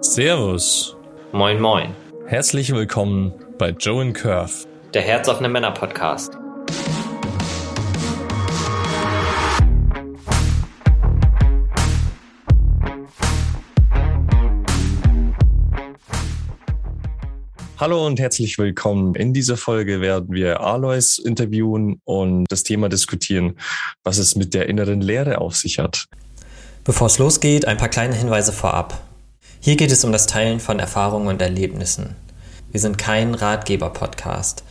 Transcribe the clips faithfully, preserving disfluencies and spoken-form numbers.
Servus. Moin moin. Herzlich willkommen bei Joe and Curve, der herzoffene Männer-Podcast. Hallo und herzlich willkommen. In dieser Folge werden wir Alois interviewen und das Thema diskutieren, was es mit der inneren Leere auf sich hat. Bevor es losgeht, ein paar kleine Hinweise vorab. Hier geht es um das Teilen von Erfahrungen und Erlebnissen. Wir sind kein Ratgeber-Podcast.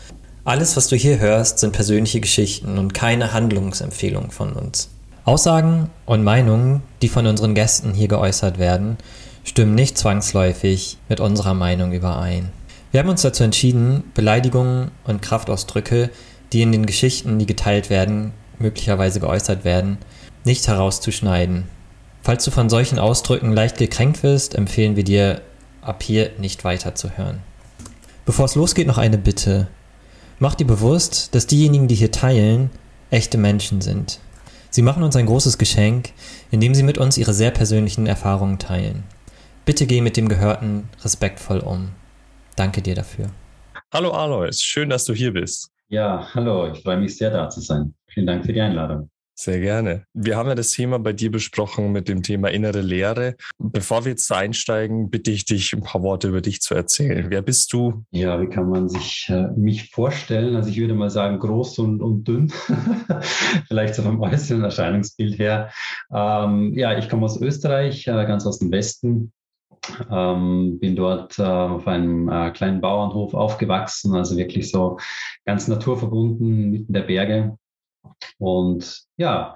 Alles, was du hier hörst, sind persönliche Geschichten und keine Handlungsempfehlung von uns. Aussagen und Meinungen, die von unseren Gästen hier geäußert werden, stimmen nicht zwangsläufig mit unserer Meinung überein. Wir haben uns dazu entschieden, Beleidigungen und Kraftausdrücke, die in den Geschichten, die geteilt werden, möglicherweise geäußert werden, nicht herauszuschneiden. Falls du von solchen Ausdrücken leicht gekränkt wirst, empfehlen wir dir, ab hier nicht weiterzuhören. Bevor es losgeht, noch eine Bitte. Mach dir bewusst, dass diejenigen, die hier teilen, echte Menschen sind. Sie machen uns ein großes Geschenk, indem sie mit uns ihre sehr persönlichen Erfahrungen teilen. Bitte geh mit dem Gehörten respektvoll um. Danke dir dafür. Hallo Alois, schön, dass du hier bist. Ja, hallo, ich freue mich sehr, da zu sein. Vielen Dank für die Einladung. Sehr gerne. Wir haben ja das Thema bei dir besprochen mit dem Thema innere Leere. Bevor wir jetzt einsteigen, bitte ich dich, ein paar Worte über dich zu erzählen. Wer bist du? Ja, wie kann man sich äh, mich vorstellen? Also ich würde mal sagen, groß und, und dünn, vielleicht so vom äußeren Erscheinungsbild her. Ähm, ja, ich komme aus Österreich, äh, ganz aus dem Westen. Ähm, bin dort äh, auf einem äh, kleinen Bauernhof aufgewachsen, also wirklich so ganz naturverbunden, mitten der Berge. Und ja,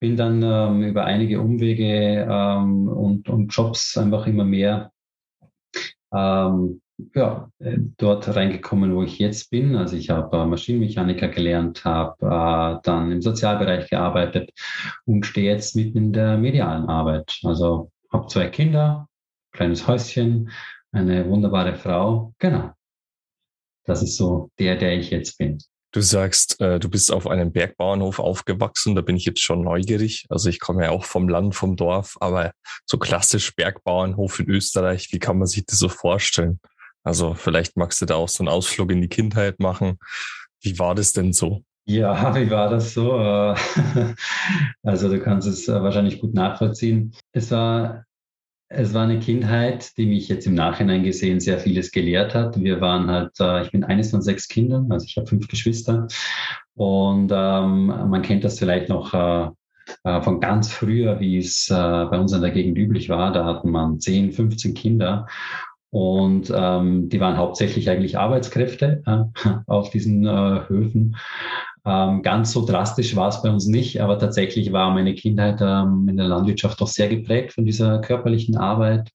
bin dann ähm, über einige Umwege ähm, und, und Jobs einfach immer mehr ähm, ja, dort reingekommen, wo ich jetzt bin. Also ich habe äh, Maschinenmechaniker gelernt, habe äh, dann im Sozialbereich gearbeitet und stehe jetzt mitten in der medialen Arbeit. Also habe zwei Kinder, kleines Häuschen, eine wunderbare Frau. Genau. Das ist so der, der ich jetzt bin. Du sagst, äh, du bist auf einem Bergbauernhof aufgewachsen. Da bin ich jetzt schon neugierig. Also ich komme ja auch vom Land, vom Dorf, aber so klassisch Bergbauernhof in Österreich, wie kann man sich das so vorstellen? Also vielleicht magst du da auch so einen Ausflug in die Kindheit machen. Wie war das denn so? Ja, wie war das so? Also du kannst es wahrscheinlich gut nachvollziehen. Es war... Es war eine Kindheit, die mich jetzt im Nachhinein gesehen sehr vieles gelehrt hat. Wir waren halt, ich bin eines von sechs Kindern, also ich habe fünf Geschwister. Und ähm, man kennt das vielleicht noch äh, von ganz früher, wie es äh, bei uns in der Gegend üblich war. Da hatten man zehn, fünfzehn Kinder. Und ähm, die waren hauptsächlich eigentlich Arbeitskräfte äh, auf diesen äh, Höfen. Ähm, ganz so drastisch war es bei uns nicht, aber tatsächlich war meine Kindheit ähm, in der Landwirtschaft doch sehr geprägt von dieser körperlichen Arbeit.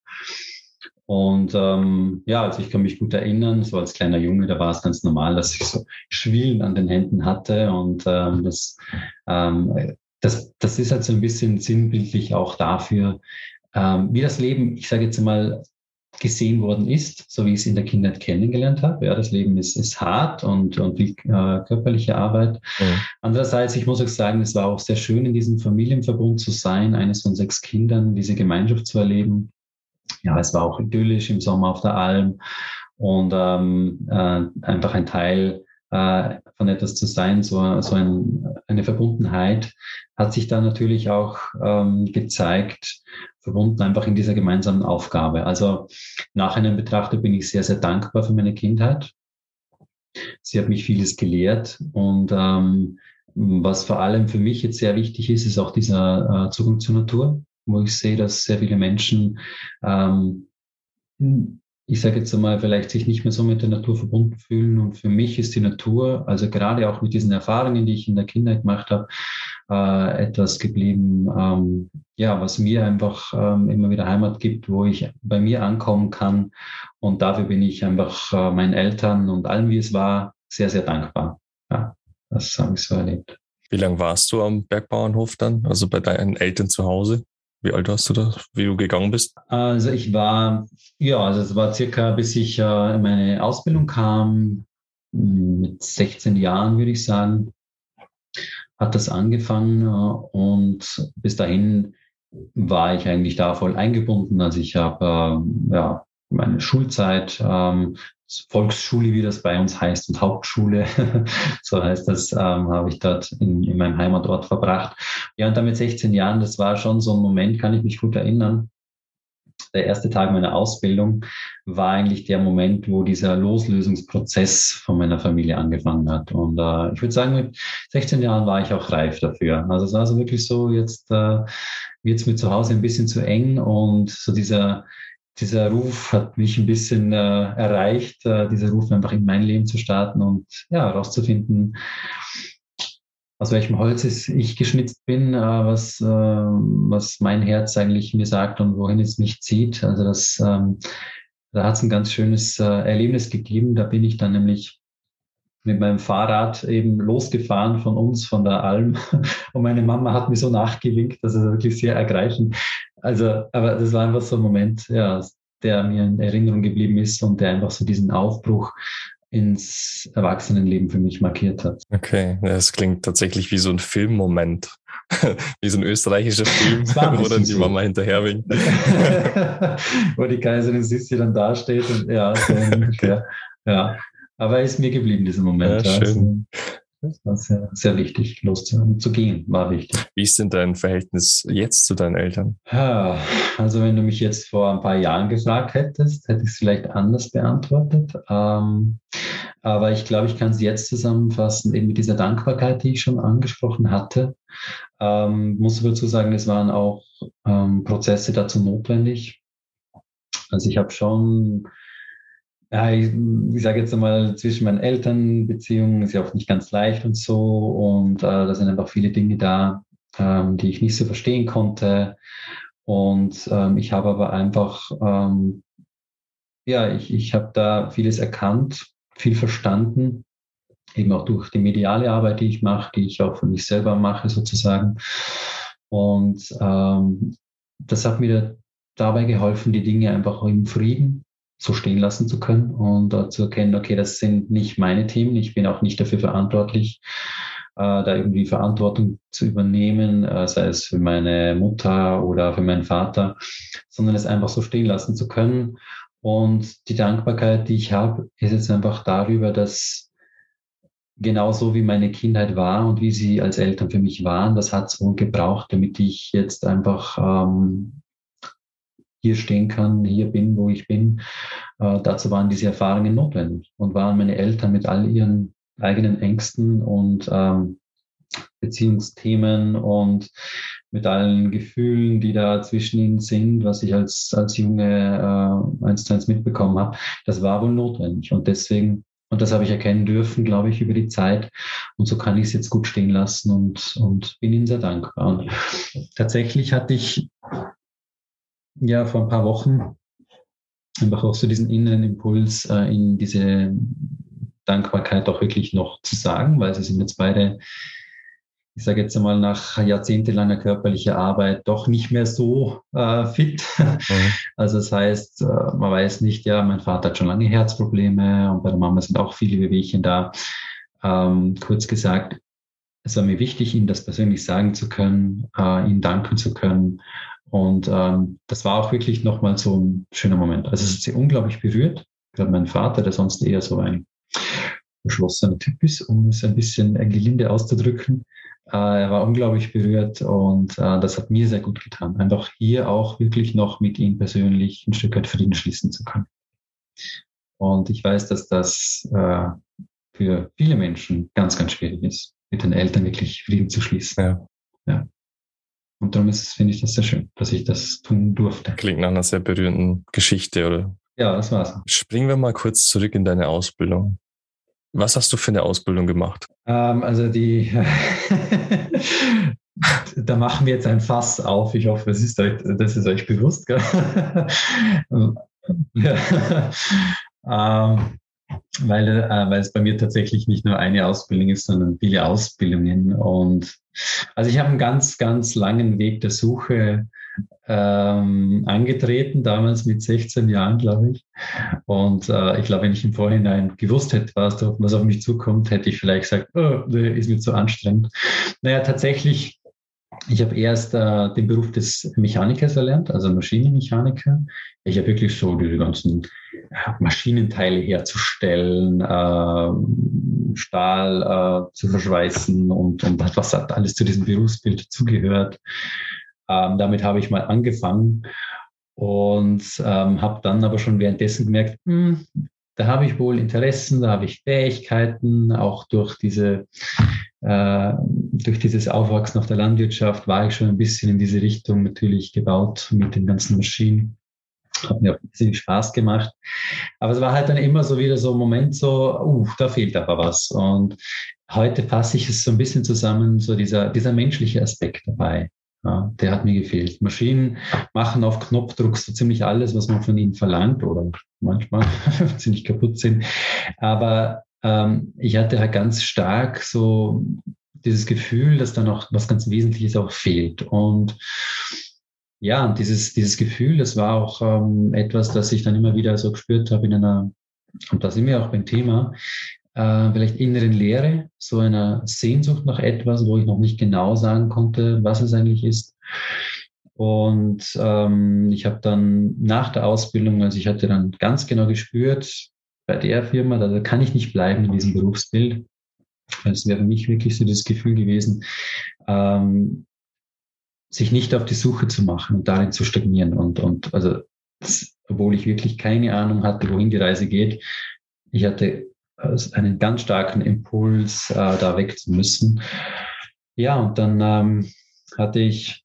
Und ähm, ja, also ich kann mich gut erinnern, so als kleiner Junge, da war es ganz normal, dass ich so Schwielen an den Händen hatte. Und ähm, das, ähm, das, das ist halt so ein bisschen sinnbildlich auch dafür, ähm, wie das Leben, ich sage jetzt mal, gesehen worden ist, so wie ich es in der Kindheit kennengelernt habe. Ja, das Leben ist, ist hart und, und viel äh, körperliche Arbeit. Ja. Andererseits, ich muss auch sagen, es war auch sehr schön, in diesem Familienverbund zu sein, eines von sechs Kindern, diese Gemeinschaft zu erleben. Ja, es war auch idyllisch im Sommer auf der Alm und ähm, äh, einfach ein Teil äh, von etwas zu sein, so, so ein, eine Verbundenheit hat sich da natürlich auch ähm, gezeigt, verbunden einfach in dieser gemeinsamen Aufgabe. Also nachher betrachtet bin ich sehr, sehr dankbar für meine Kindheit. Sie hat mich vieles gelehrt und ähm, was vor allem für mich jetzt sehr wichtig ist, ist auch dieser äh, Zugang zur Natur, wo ich sehe, dass sehr viele Menschen, ähm, ich sage jetzt mal, vielleicht sich nicht mehr so mit der Natur verbunden fühlen. Und für mich ist die Natur, also gerade auch mit diesen Erfahrungen, die ich in der Kindheit gemacht habe, äh, etwas geblieben, ähm, ja, was mir einfach ähm, immer wieder Heimat gibt, wo ich bei mir ankommen kann. Und dafür bin ich einfach äh, meinen Eltern und allem, wie es war, sehr, sehr dankbar. Ja, das habe ich so erlebt. Wie lange warst du am Bergbauernhof dann, also bei deinen Eltern zu Hause? Wie alt warst du da, wie du gegangen bist? Also ich war, ja, also es war circa, bis ich äh, in meine Ausbildung kam, mit sechzehn Jahren, würde ich sagen, hat das angefangen. Und bis dahin war ich eigentlich da voll eingebunden. Also ich habe ähm, ja, meine Schulzeit, ähm, Volksschule, wie das bei uns heißt, und Hauptschule, so heißt das, ähm, habe ich dort in, in meinem Heimatort verbracht. Ja, und dann mit sechzehn Jahren, das war schon so ein Moment, kann ich mich gut erinnern. Der erste Tag meiner Ausbildung war eigentlich der Moment, wo dieser Loslösungsprozess von meiner Familie angefangen hat. Und äh, ich würde sagen, mit sechzehn Jahren war ich auch reif dafür. Also es war so wirklich so, jetzt äh, wird es mir zu Hause ein bisschen zu eng, und so dieser, dieser Ruf hat mich ein bisschen äh, erreicht, äh, dieser Ruf einfach in mein Leben zu starten und ja, herauszufinden, aus welchem Holz ich geschnitzt bin, was, was mein Herz eigentlich mir sagt und wohin es mich zieht. Also das, da hat es ein ganz schönes Erlebnis gegeben. Da bin ich dann nämlich mit meinem Fahrrad eben losgefahren von uns, von der Alm. Und meine Mama hat mir so nachgewinkt, das ist wirklich sehr ergreifend. Also, aber das war einfach so ein Moment, ja, der mir in Erinnerung geblieben ist und der einfach so diesen Aufbruch ins Erwachsenenleben für mich markiert hat. Okay, das klingt tatsächlich wie so ein Filmmoment, wie so ein österreichischer Film, wo dann die Mama hinterherwinkt. Wo die Kaiserin Sissi dann dasteht und ja, so okay. Ja. Aber ist mir geblieben, dieser Moment. Ja, schön. Also, das war sehr, sehr wichtig, loszugehen, war wichtig. Wie ist denn dein Verhältnis jetzt zu deinen Eltern? Ja, also wenn du mich jetzt vor ein paar Jahren gefragt hättest, hätte ich es vielleicht anders beantwortet. Ähm, aber ich glaube, ich kann es jetzt zusammenfassen, eben mit dieser Dankbarkeit, die ich schon angesprochen hatte. Ähm, muss aber dazu sagen, es waren auch ähm, Prozesse dazu notwendig. Also ich habe schon... Ja, ich, ich sage jetzt einmal, zwischen meinen Eltern Beziehungen ist ja oft nicht ganz leicht und so, und äh, da sind einfach viele Dinge da, ähm, die ich nicht so verstehen konnte, und ähm, ich habe aber einfach, ähm, ja, ich, ich habe da vieles erkannt, viel verstanden, eben auch durch die mediale Arbeit, die ich mache, die ich auch für mich selber mache sozusagen, und ähm, das hat mir dabei geholfen, die Dinge einfach im Frieden so stehen lassen zu können und äh, zu erkennen, okay, das sind nicht meine Themen, ich bin auch nicht dafür verantwortlich, äh, da irgendwie Verantwortung zu übernehmen, äh, sei es für meine Mutter oder für meinen Vater, sondern es einfach so stehen lassen zu können. Und die Dankbarkeit, die ich habe, ist jetzt einfach darüber, dass genauso wie meine Kindheit war und wie sie als Eltern für mich waren, das hat es wohl gebraucht, damit ich jetzt einfach... Ähm, hier stehen kann, hier bin, wo ich bin. Äh, dazu waren diese Erfahrungen notwendig und waren meine Eltern mit all ihren eigenen Ängsten und ähm, Beziehungsthemen und mit allen Gefühlen, die da zwischen ihnen sind, was ich als, als Junge äh, eins zu eins mitbekommen habe, das war wohl notwendig. Und deswegen, und das habe ich erkennen dürfen, glaube ich, über die Zeit. Und so kann ich es jetzt gut stehen lassen und, und bin ihnen sehr dankbar. Und tatsächlich hatte ich ja vor ein paar Wochen einfach auch so diesen inneren Impuls, äh, in diese Dankbarkeit auch wirklich noch zu sagen, weil sie sind jetzt beide, ich sage jetzt einmal, nach jahrzehntelanger körperlicher Arbeit doch nicht mehr so äh, fit. Mhm. Also das heißt, äh, man weiß nicht, ja, mein Vater hat schon lange Herzprobleme und bei der Mama sind auch viele Wehwehchen da. Ähm, kurz gesagt, es war mir wichtig, ihnen das persönlich sagen zu können, äh, ihnen danken zu können. Und ähm, das war auch wirklich nochmal so ein schöner Moment. Also es hat sie unglaublich berührt, gerade mein Vater, der sonst eher so ein beschlossener Typ ist, um es ein bisschen gelinde auszudrücken. Äh, er war unglaublich berührt und äh, das hat mir sehr gut getan, einfach hier auch wirklich noch mit ihm persönlich ein Stück weit Frieden schließen zu können. Und ich weiß, dass das äh, für viele Menschen ganz, ganz schwierig ist, mit den Eltern wirklich Frieden zu schließen. Ja. Ja. Und darum ist, finde ich das sehr schön, dass ich das tun durfte. Klingt nach einer sehr berührenden Geschichte, oder? Ja, das war's. Springen wir mal kurz zurück in deine Ausbildung. Was hast du für eine Ausbildung gemacht? Ähm, also die... Da machen wir jetzt ein Fass auf. Ich hoffe, das ist euch, das ist euch bewusst. Gell? Ja. ähm, weil, äh, weil es bei mir tatsächlich nicht nur eine Ausbildung ist, sondern viele Ausbildungen. Und also ich habe einen ganz, ganz langen Weg der Suche ähm, angetreten, damals mit sechzehn Jahren, glaube ich. Und äh, ich glaube, wenn ich im Vorhinein gewusst hätte, was, was auf mich zukommt, hätte ich vielleicht gesagt, oh, ist mir zu anstrengend. Naja, tatsächlich Ich habe erst äh, den Beruf des Mechanikers erlernt, also Maschinenmechaniker. Ich habe wirklich so diese ganzen Maschinenteile herzustellen, äh, Stahl äh, zu verschweißen und, und was hat alles zu diesem Berufsbild dazugehört. Ähm, damit habe ich mal angefangen und ähm, habe dann aber schon währenddessen gemerkt, mh, da habe ich wohl Interessen, da habe ich Fähigkeiten, auch durch diese äh, durch dieses Aufwachsen auf der Landwirtschaft war ich schon ein bisschen in diese Richtung natürlich gebaut mit den ganzen Maschinen. Hat mir auch ziemlich Spaß gemacht. Aber es war halt dann immer so wieder so ein Moment so, uh, da fehlt aber was. Und heute fasse ich es so ein bisschen zusammen, so dieser, dieser menschliche Aspekt dabei. Ja, der hat mir gefehlt. Maschinen machen auf Knopfdruck so ziemlich alles, was man von ihnen verlangt oder manchmal ziemlich kaputt sind. Aber ähm, ich hatte halt ganz stark so dieses Gefühl, dass da noch was ganz Wesentliches auch fehlt. Und ja, dieses, dieses Gefühl, das war auch ähm, etwas, das ich dann immer wieder so gespürt habe in einer, und da sind wir auch beim Thema, äh, vielleicht inneren Leere, so einer Sehnsucht nach etwas, wo ich noch nicht genau sagen konnte, was es eigentlich ist. Und ähm, ich habe dann nach der Ausbildung, also ich hatte dann ganz genau gespürt, bei der Firma, da kann ich nicht bleiben in diesem Berufsbild. Es wäre für mich wirklich so das Gefühl gewesen, ähm, sich nicht auf die Suche zu machen und darin zu stagnieren. Und, und also, das, obwohl ich wirklich keine Ahnung hatte, wohin die Reise geht, ich hatte einen ganz starken Impuls, äh, da weg zu müssen. Ja, und dann ähm, hatte ich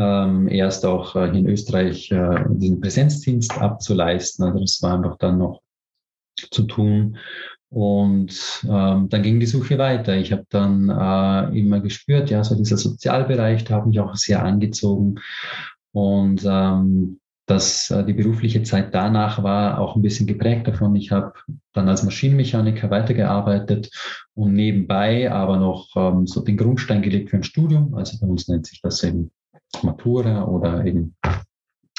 Ähm, erst auch äh, in Österreich äh, diesen Präsenzdienst abzuleisten. Also das war einfach dann noch zu tun. Und ähm, dann ging die Suche weiter. Ich habe dann äh, immer gespürt, ja, so dieser Sozialbereich, da hat mich auch sehr angezogen. Und ähm, dass äh, die berufliche Zeit danach war auch ein bisschen geprägt davon. Ich habe dann als Maschinenmechaniker weitergearbeitet und nebenbei aber noch ähm, so den Grundstein gelegt für ein Studium. Also bei uns nennt sich das eben Matura oder eben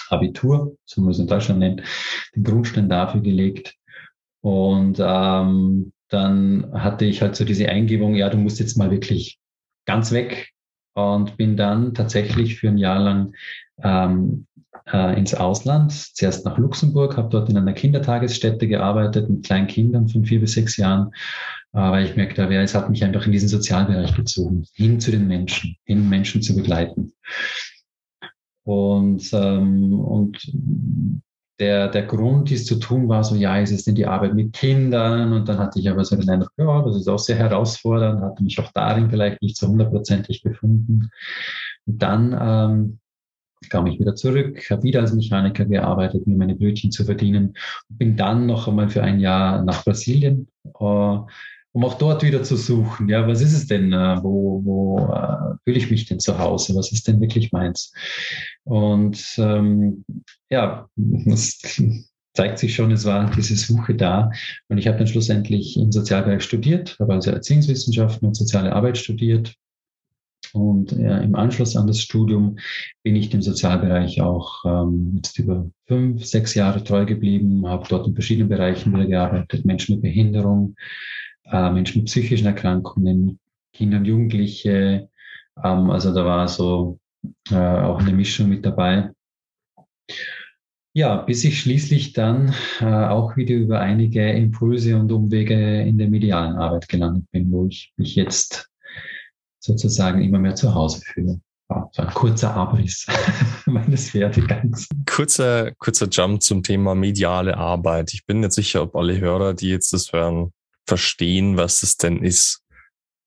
Abitur, so muss man es in Deutschland nennen, den Grundstein dafür gelegt. Und ähm, dann hatte ich halt so diese Eingebung, ja, du musst jetzt mal wirklich ganz weg, und bin dann tatsächlich für ein Jahr lang ähm, äh, ins Ausland, zuerst nach Luxemburg, habe dort in einer Kindertagesstätte gearbeitet mit kleinen Kindern von vier bis sechs Jahren, weil ich merkte, es hat mich einfach in diesen Sozialbereich gezogen, hin zu den Menschen, hin Menschen zu begleiten. Und, ähm, und der, der Grund, dies zu tun, war so, ja, es ist in die Arbeit mit Kindern. Und dann hatte ich aber so den Eindruck, ja, das ist auch sehr herausfordernd, hatte mich auch darin vielleicht nicht so hundertprozentig gefunden. Und dann ähm, kam ich wieder zurück, habe wieder als Mechaniker gearbeitet, mir meine Brötchen zu verdienen. Und bin dann noch einmal für ein Jahr nach Brasilien äh, um auch dort wieder zu suchen, ja, was ist es denn, wo, wo äh, fühle ich mich denn zu Hause, was ist denn wirklich meins? Und ähm, ja, das zeigt sich schon, es war diese Suche da, und ich habe dann schlussendlich im Sozialbereich studiert, habe also Erziehungswissenschaften und soziale Arbeit studiert, und äh, im Anschluss an das Studium bin ich dem Sozialbereich auch ähm, jetzt über fünf, sechs Jahre treu geblieben, habe dort in verschiedenen Bereichen wieder gearbeitet, Menschen mit Behinderung, Menschen mit psychischen Erkrankungen, Kinder und Jugendliche, ähm, also da war so äh, auch eine Mischung mit dabei. Ja, bis ich schließlich dann äh, auch wieder über einige Impulse und Umwege in der medialen Arbeit gelandet bin, wo ich mich jetzt sozusagen immer mehr zu Hause fühle. So ein kurzer Abriss meines Werdegangs. Kurzer, kurzer Jump zum Thema mediale Arbeit. Ich bin nicht sicher, ob alle Hörer, die jetzt das hören, verstehen, was es denn ist.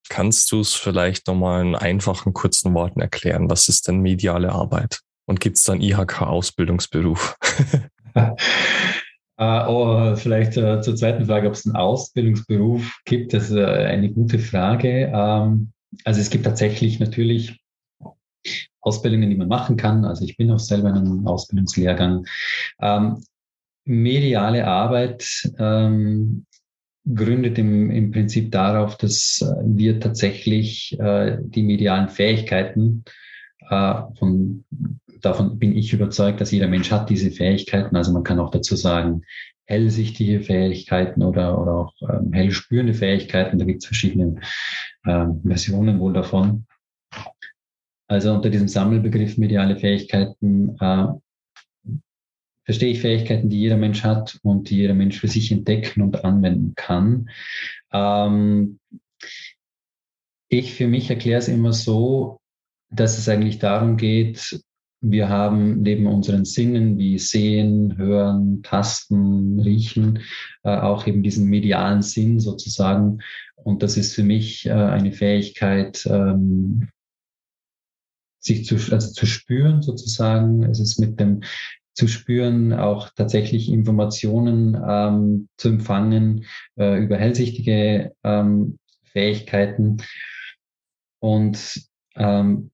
Kannst du es vielleicht nochmal in einfachen, kurzen Worten erklären? Was ist denn mediale Arbeit? Und gibt es dann I H K-Ausbildungsberuf? uh, oh, vielleicht uh, zur zweiten Frage, ob es einen Ausbildungsberuf gibt. Das ist uh, eine gute Frage. Uh, also es gibt tatsächlich natürlich Ausbildungen, die man machen kann. Also ich bin auch selber in einem Ausbildungslehrgang. Uh, mediale Arbeit uh, gründet im, im Prinzip darauf, dass wir tatsächlich äh, die medialen Fähigkeiten, äh, von, davon bin ich überzeugt, dass jeder Mensch hat diese Fähigkeiten, also man kann auch dazu sagen, hellsichtige Fähigkeiten oder, oder auch ähm, hellspürende Fähigkeiten, da gibt es verschiedene äh, Versionen wohl davon. Also unter diesem Sammelbegriff mediale Fähigkeiten äh, verstehe ich Fähigkeiten, die jeder Mensch hat und die jeder Mensch für sich entdecken und anwenden kann. Ähm, ich für mich erkläre es immer so, dass es eigentlich darum geht, wir haben neben unseren Sinnen wie Sehen, Hören, Tasten, Riechen äh, auch eben diesen medialen Sinn sozusagen. Und das ist für mich äh, eine Fähigkeit, ähm, sich zu, also zu spüren sozusagen. Es ist mit dem zu spüren, auch tatsächlich Informationen ähm, zu empfangen äh, über hellsichtige ähm, Fähigkeiten. Und ähm,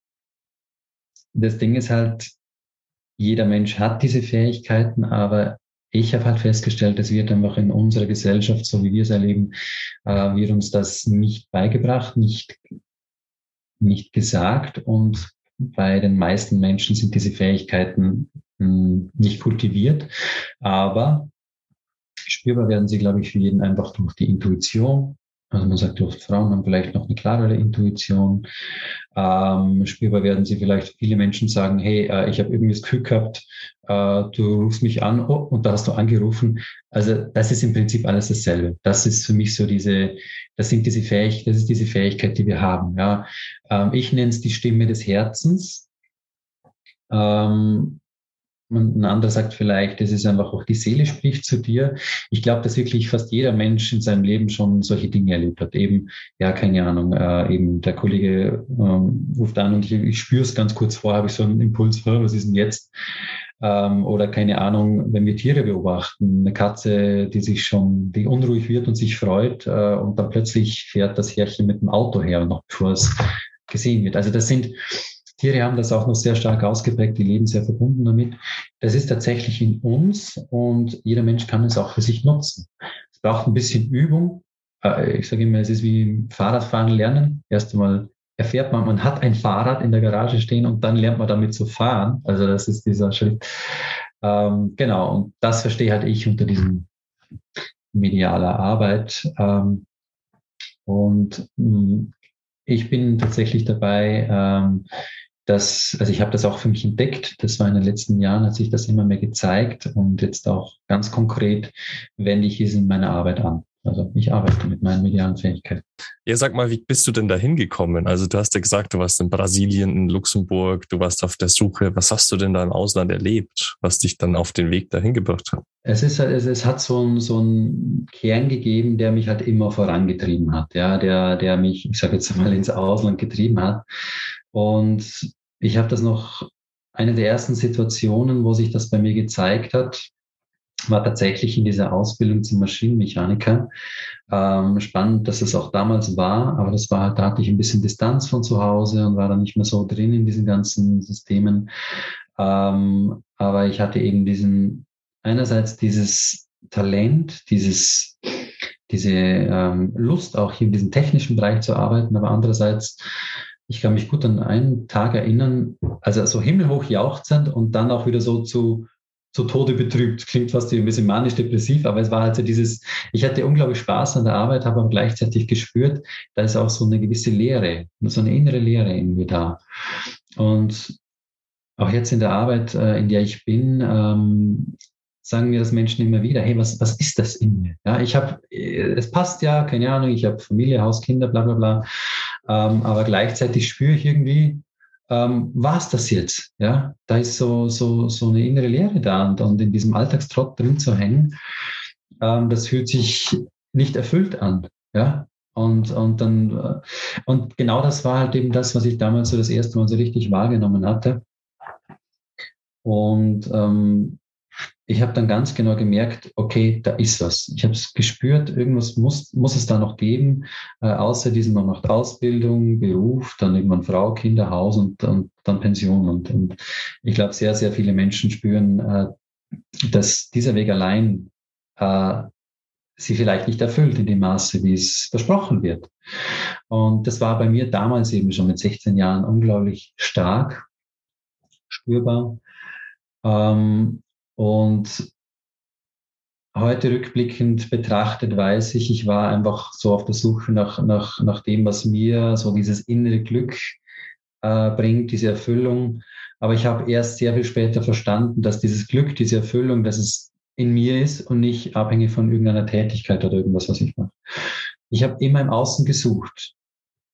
das Ding ist halt, jeder Mensch hat diese Fähigkeiten, aber ich habe halt festgestellt, es wird einfach in unserer Gesellschaft, so wie wir es erleben, äh, wird uns das nicht beigebracht, nicht, nicht gesagt. Und bei den meisten Menschen sind diese Fähigkeiten mh, nicht kultiviert, aber spürbar werden sie, glaube ich, für jeden einfach durch die Intuition. Also man sagt, oft Frauen haben vielleicht noch eine klarere Intuition. Ähm, spürbar werden sie vielleicht, viele Menschen sagen, hey, äh, ich habe irgendwie das Glück gehabt, äh, du rufst mich an, oh, und da hast du angerufen. Also das ist im Prinzip alles dasselbe. Das ist für mich so diese, das sind diese Fähigkeit, das ist diese Fähigkeit, die wir haben. Ja. Ähm, ich nenne es die Stimme des Herzens. Ähm, Und ein anderer sagt vielleicht, das ist einfach auch die Seele spricht zu dir. Ich glaube, dass wirklich fast jeder Mensch in seinem Leben schon solche Dinge erlebt hat. Eben, ja, keine Ahnung, äh, eben der Kollege ähm, ruft an und ich, ich spüre es ganz kurz vorher, habe ich so einen Impuls, was ist denn jetzt? Ähm, oder keine Ahnung, wenn wir Tiere beobachten, eine Katze, die sich schon, die unruhig wird und sich freut äh, und dann plötzlich fährt das Herrchen mit dem Auto her, noch bevor es gesehen wird. Also das sind... Tiere haben das auch noch sehr stark ausgeprägt, die leben sehr verbunden damit. Das ist tatsächlich in uns und jeder Mensch kann es auch für sich nutzen. Es braucht ein bisschen Übung. Ich sage immer, es ist wie Fahrradfahren lernen. Erst einmal erfährt man, man hat ein Fahrrad in der Garage stehen und dann lernt man damit zu fahren. Also das ist dieser Schritt. Ähm, genau, und das verstehe halt ich unter diesem medialer Arbeit. Ähm, und mh, ich bin tatsächlich dabei, ähm, Das, also ich habe das auch für mich entdeckt, das war in den letzten Jahren, hat sich das immer mehr gezeigt und jetzt auch ganz konkret wende ich es in meiner Arbeit an. Also ich arbeite mit meinen medialen Fähigkeiten. Ja, sag mal, wie bist du denn da hingekommen? Also du hast ja gesagt, du warst in Brasilien, in Luxemburg, du warst auf der Suche. Was hast du denn da im Ausland erlebt, was dich dann auf den Weg dahin gebracht hat? Es ist halt, es, es hat so einen so einen Kern gegeben, der mich halt immer vorangetrieben hat, ja, der, der mich, ich sage jetzt mal, ins Ausland getrieben hat. Und ich habe das noch, eine der ersten Situationen, wo sich das bei mir gezeigt hat, war tatsächlich in dieser Ausbildung zum Maschinenmechaniker. Ähm, spannend, dass es auch damals war, aber das war, da hatte ich ein bisschen Distanz von zu Hause und war dann nicht mehr so drin in diesen ganzen Systemen. Ähm, aber ich hatte eben diesen, einerseits dieses Talent, dieses, diese ähm, Lust, auch hier in diesem technischen Bereich zu arbeiten, aber andererseits, ich kann mich gut an einen Tag erinnern, also so himmelhoch jauchzend und dann auch wieder so zu, zu Tode betrübt. Klingt fast ein bisschen manisch-depressiv, aber es war halt so dieses, ich hatte unglaublich Spaß an der Arbeit, habe aber gleichzeitig gespürt, da ist auch so eine gewisse Leere, so eine innere Leere irgendwie da. Und auch jetzt in der Arbeit, in der ich bin, ähm, sagen mir das Menschen immer wieder, hey, was, was ist das in mir? Ja, ich habe, es passt ja, keine Ahnung, ich habe Familie, Haus, Kinder, bla bla bla. Ähm, aber gleichzeitig spüre ich irgendwie, ähm, war es das jetzt? Ja, da ist so, so, so eine innere Leere da und, und in diesem Alltagstrott drin zu hängen, ähm, das fühlt sich nicht erfüllt an. Ja, und, und dann, und genau das war halt eben das, was ich damals so das erste Mal so richtig wahrgenommen hatte. Und ähm, ich habe dann ganz genau gemerkt, okay, da ist was. Ich habe es gespürt, irgendwas muss, muss es da noch geben, äh, außer diesem, man macht Ausbildung, Beruf, dann irgendwann Frau, Kinder, Haus und, und dann Pension. Und, und ich glaube, sehr, sehr viele Menschen spüren, äh, dass dieser Weg allein äh, sie vielleicht nicht erfüllt in dem Maße, wie es versprochen wird. Und das war bei mir damals eben schon mit sechzehn Jahren unglaublich stark, spürbar. Ähm, Und heute rückblickend betrachtet weiß ich, ich war einfach so auf der Suche nach, nach, nach dem, was mir so dieses innere Glück äh, bringt, diese Erfüllung. Aber ich habe erst sehr viel später verstanden, dass dieses Glück, diese Erfüllung, dass es in mir ist und nicht abhängig von irgendeiner Tätigkeit oder irgendwas, was ich mache. Ich habe immer im Außen gesucht.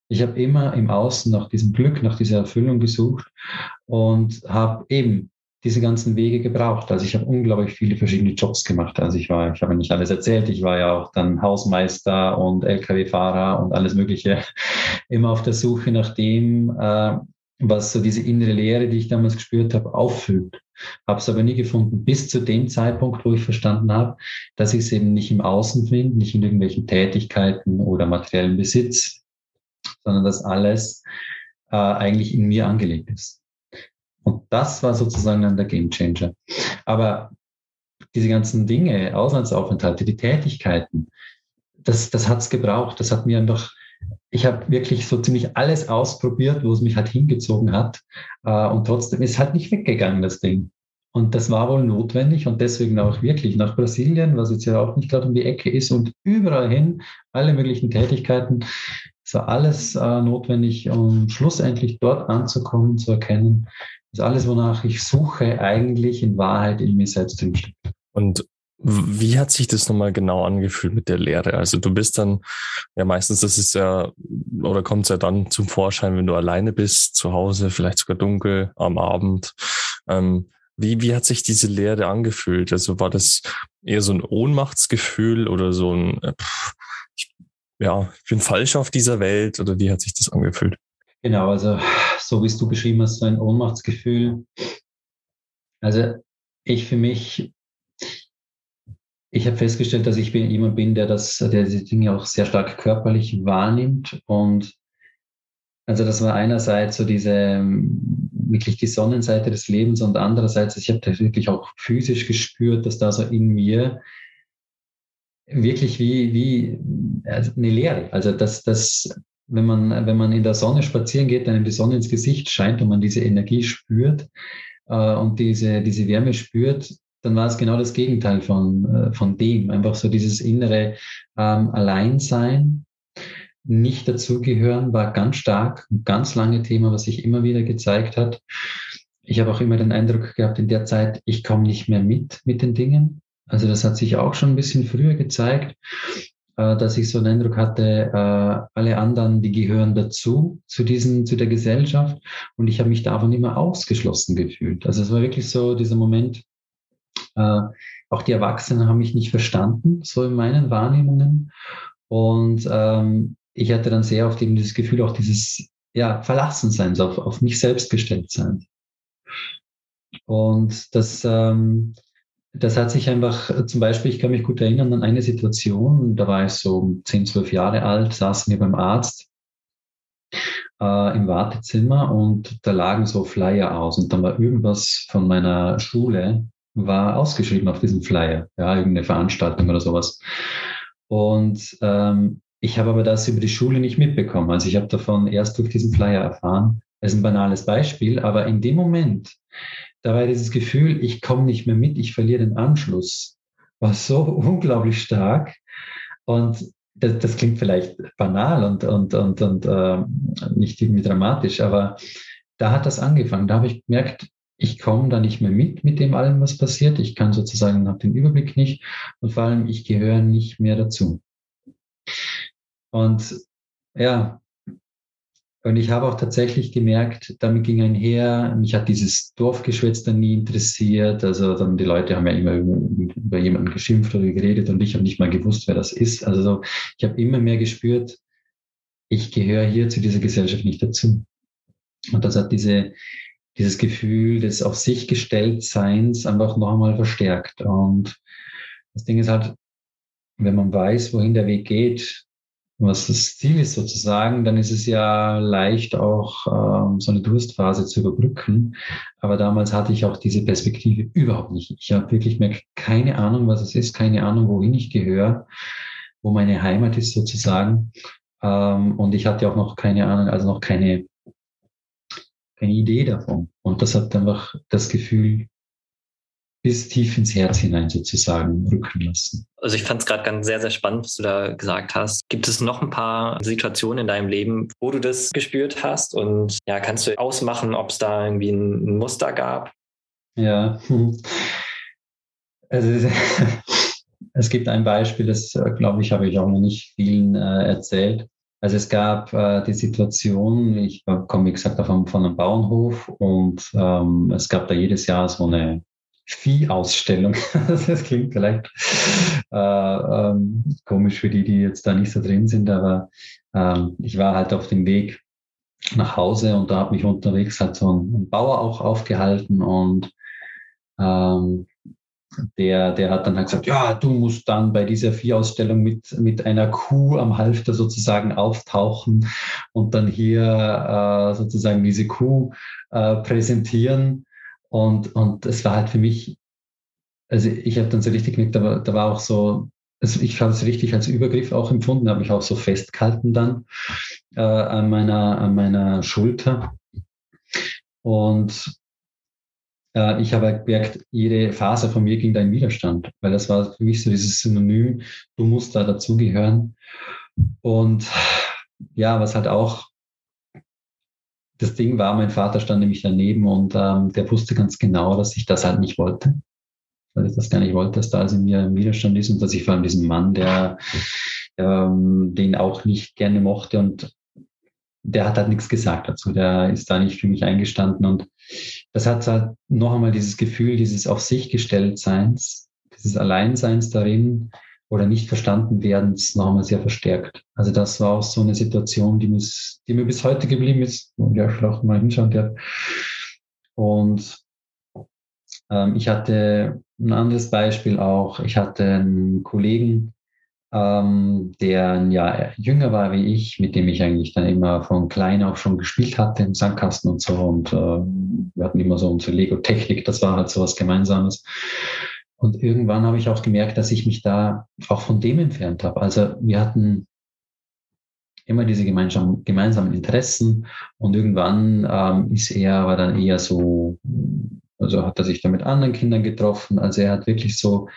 Ich habe immer im Außen nach diesem Glück, nach dieser Erfüllung gesucht und habe eben diese ganzen Wege gebraucht. Also ich habe unglaublich viele verschiedene Jobs gemacht. Also ich war, ich habe nicht alles erzählt, ich war ja auch dann Hausmeister und L K W-Fahrer und alles Mögliche, immer auf der Suche nach dem, äh, was so diese innere Leere, die ich damals gespürt habe, auffüllt. Habe es aber nie gefunden, bis zu dem Zeitpunkt, wo ich verstanden habe, dass ich es eben nicht im Außen finde, nicht in irgendwelchen Tätigkeiten oder materiellen Besitz, sondern dass alles äh, eigentlich in mir angelegt ist. Und das war sozusagen dann der Gamechanger. Aber diese ganzen Dinge, Auslandsaufenthalte, die Tätigkeiten, das, das hat's gebraucht. Das hat mir einfach, ich habe wirklich so ziemlich alles ausprobiert, wo es mich halt hingezogen hat. Und trotzdem ist halt nicht weggegangen, das Ding. Und das war wohl notwendig und deswegen auch wirklich nach Brasilien, was jetzt ja auch nicht gerade um die Ecke ist, und überall hin, alle möglichen Tätigkeiten. Es war alles notwendig, um schlussendlich dort anzukommen, zu erkennen, ist alles, wonach ich suche, eigentlich in Wahrheit in mir selbst hinsteckt. Und wie hat sich das nochmal genau angefühlt mit der Lehre? Also du bist dann, ja meistens, das ist ja, oder kommt es ja dann zum Vorschein, wenn du alleine bist, zu Hause, vielleicht sogar dunkel, am Abend. Ähm, wie, wie hat sich diese Lehre angefühlt? Also war das eher so ein Ohnmachtsgefühl oder so ein, pff, ich, ja, ich bin falsch auf dieser Welt, oder wie hat sich das angefühlt? Genau, also so wie es du beschrieben hast, so ein Ohnmachtsgefühl. Also ich für mich, ich habe festgestellt, dass ich bin, jemand bin, der, das, der diese Dinge auch sehr stark körperlich wahrnimmt. Und also das war einerseits so diese, wirklich die Sonnenseite des Lebens, und andererseits, ich habe das wirklich auch physisch gespürt, dass da so in mir wirklich wie, wie also eine Leere, also dass das... Wenn man, wenn man in der Sonne spazieren geht, dann die Sonne ins Gesicht scheint und man diese Energie spürt äh, und diese, diese Wärme spürt, dann war es genau das Gegenteil von, äh, von dem. Einfach so dieses innere ähm, Alleinsein, nicht dazugehören, war ganz stark, ein ganz lange Thema, was sich immer wieder gezeigt hat. Ich habe auch immer den Eindruck gehabt in der Zeit, ich komme nicht mehr mit mit den Dingen. Also das hat sich auch schon ein bisschen früher gezeigt, dass ich so einen Eindruck hatte, alle anderen, die gehören dazu, zu diesen, zu der Gesellschaft, und ich habe mich davon immer ausgeschlossen gefühlt. Also es war wirklich so dieser Moment, auch die Erwachsenen haben mich nicht verstanden, so in meinen Wahrnehmungen, und ich hatte dann sehr oft eben dieses Gefühl, auch dieses ja, Verlassenseins, auf, auf mich selbst gestellt sein. Und das... Das hat sich einfach, zum Beispiel, ich kann mich gut erinnern an eine Situation, da war ich so zehn, zwölf Jahre alt, saßen wir beim Arzt äh, im Wartezimmer, und da lagen so Flyer aus, und dann war irgendwas von meiner Schule war ausgeschrieben auf diesem Flyer, ja, irgendeine Veranstaltung oder sowas. Und ähm, ich habe aber das über die Schule nicht mitbekommen, also ich habe davon erst durch diesen Flyer erfahren. Das ist ein banales Beispiel, aber in dem Moment, da war dieses Gefühl, ich komme nicht mehr mit, ich verliere den Anschluss, war so unglaublich stark. Und das, das klingt vielleicht banal und, und, und, und äh, nicht irgendwie dramatisch, aber da hat das angefangen. Da habe ich gemerkt, ich komme da nicht mehr mit, mit dem allem, was passiert. Ich kann sozusagen, habe den Überblick nicht, und vor allem, ich gehöre nicht mehr dazu. Und ja, und ich habe auch tatsächlich gemerkt, damit ging einher, mich hat dieses Dorfgeschwätz dann nie interessiert. Also dann die Leute haben ja immer über jemanden geschimpft oder geredet, und ich habe nicht mal gewusst, wer das ist. Also ich habe immer mehr gespürt, ich gehöre hier zu dieser Gesellschaft nicht dazu. Und das hat diese, dieses Gefühl des auf sich gestellt Seins einfach noch einmal verstärkt. Und das Ding ist halt, wenn man weiß, wohin der Weg geht, was das Ziel ist sozusagen, dann ist es ja leicht auch ähm, so eine Durstphase zu überbrücken. Aber damals hatte ich auch diese Perspektive überhaupt nicht. Ich habe wirklich mehr keine Ahnung, was es ist, keine Ahnung, wohin ich gehöre, wo meine Heimat ist sozusagen. Ähm, und ich hatte auch noch keine Ahnung, also noch keine, keine Idee davon. Und das hat einfach das Gefühl bis tief ins Herz hinein sozusagen rücken lassen. Also ich fand es gerade ganz sehr, sehr spannend, was du da gesagt hast. Gibt es noch ein paar Situationen in deinem Leben, wo du das gespürt hast? Und ja, kannst du ausmachen, ob es da irgendwie ein Muster gab? Ja, also es gibt ein Beispiel, das glaube ich, habe ich auch noch nicht vielen äh, erzählt. Also es gab äh, die Situation, ich komme wie gesagt davon, von einem Bauernhof und ähm, es gab da jedes Jahr so eine Viehausstellung. Das klingt vielleicht äh, ähm, komisch für die, die jetzt da nicht so drin sind, aber ähm, ich war halt auf dem Weg nach Hause und da hat mich unterwegs halt so ein, ein Bauer auch aufgehalten und ähm, Der, der hat dann halt gesagt, ja, du musst dann bei dieser Viehausstellung mit, mit einer Kuh am Halfter sozusagen auftauchen und dann hier äh, sozusagen diese Kuh äh, präsentieren. Und, und es war halt für mich, also ich habe dann so richtig mit, da, da war auch so, also ich habe es richtig als Übergriff auch empfunden, habe mich auch so festgehalten dann äh, an meiner, an meiner Schulter. Und ich habe gemerkt, jede Phase von mir ging da in Widerstand, weil das war für mich so dieses Synonym, du musst da dazugehören. Und ja, was halt auch das Ding war, mein Vater stand nämlich daneben und ähm, der wusste ganz genau, dass ich das halt nicht wollte, weil ich das gar nicht wollte, dass da also in mir ein Widerstand ist und dass ich vor allem diesen Mann, der ähm, den auch nicht gerne mochte und der hat halt nichts gesagt dazu, der ist da nicht für mich eingestanden und das hat halt noch einmal dieses Gefühl, dieses auf sich gestellt Seins, dieses Alleinseins darin oder nicht verstanden werdens noch einmal sehr verstärkt. Also das war auch so eine Situation, die, mis, die mir bis heute geblieben ist und ja, ich auch mal hinschauen darf. Und ähm, ich hatte ein anderes Beispiel auch, ich hatte einen Kollegen, Ähm, der ein Jahr jünger war wie ich, mit dem ich eigentlich dann immer von klein auf schon gespielt hatte im Sandkasten und so und äh, wir hatten immer so unsere Lego-Technik, das war halt so was Gemeinsames. Und irgendwann habe ich auch gemerkt, dass ich mich da auch von dem entfernt habe. Also wir hatten immer diese gemeinsamen, gemeinsamen Interessen und irgendwann ähm, ist er, war dann eher so, also hat er sich da mit anderen Kindern getroffen, also er hat wirklich so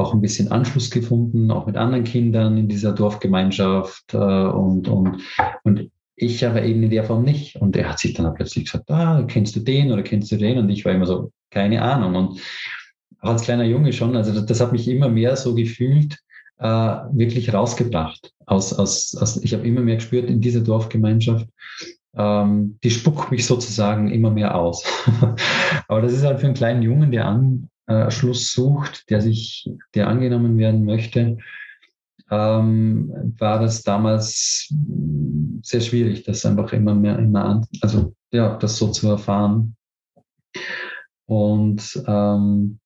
auch ein bisschen Anschluss gefunden, auch mit anderen Kindern in dieser Dorfgemeinschaft äh, und, und, und ich aber eben in der Form nicht. Und er hat sich dann plötzlich gesagt, ah, kennst du den oder kennst du den? Und ich war immer so, keine Ahnung. Und auch als kleiner Junge schon, also das, das hat mich immer mehr so gefühlt, äh, wirklich rausgebracht. Aus, aus, aus, ich habe immer mehr gespürt in dieser Dorfgemeinschaft, ähm, die spuckt mich sozusagen immer mehr aus. Aber das ist halt für einen kleinen Jungen, der an Schluss sucht, der sich, der angenommen werden möchte, ähm, war das damals sehr schwierig, das einfach immer mehr, immer an, also ja, das so zu erfahren. Und ähm,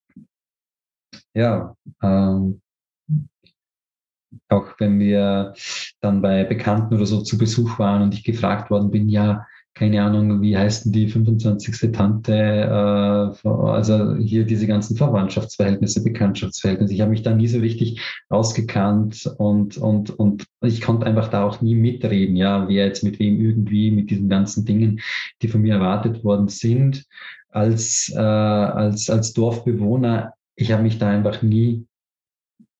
ja, ähm, auch wenn wir dann bei Bekannten oder so zu Besuch waren und ich gefragt worden bin, ja, keine Ahnung, wie heißt denn die fünfundzwanzigste Tante, äh, also hier diese ganzen Verwandtschaftsverhältnisse, Bekanntschaftsverhältnisse. Ich habe mich da nie so richtig ausgekannt und, und, und ich konnte einfach da auch nie mitreden, ja, wer jetzt mit wem irgendwie, mit diesen ganzen Dingen, die von mir erwartet worden sind, als, äh, als, als Dorfbewohner. Ich habe mich da einfach nie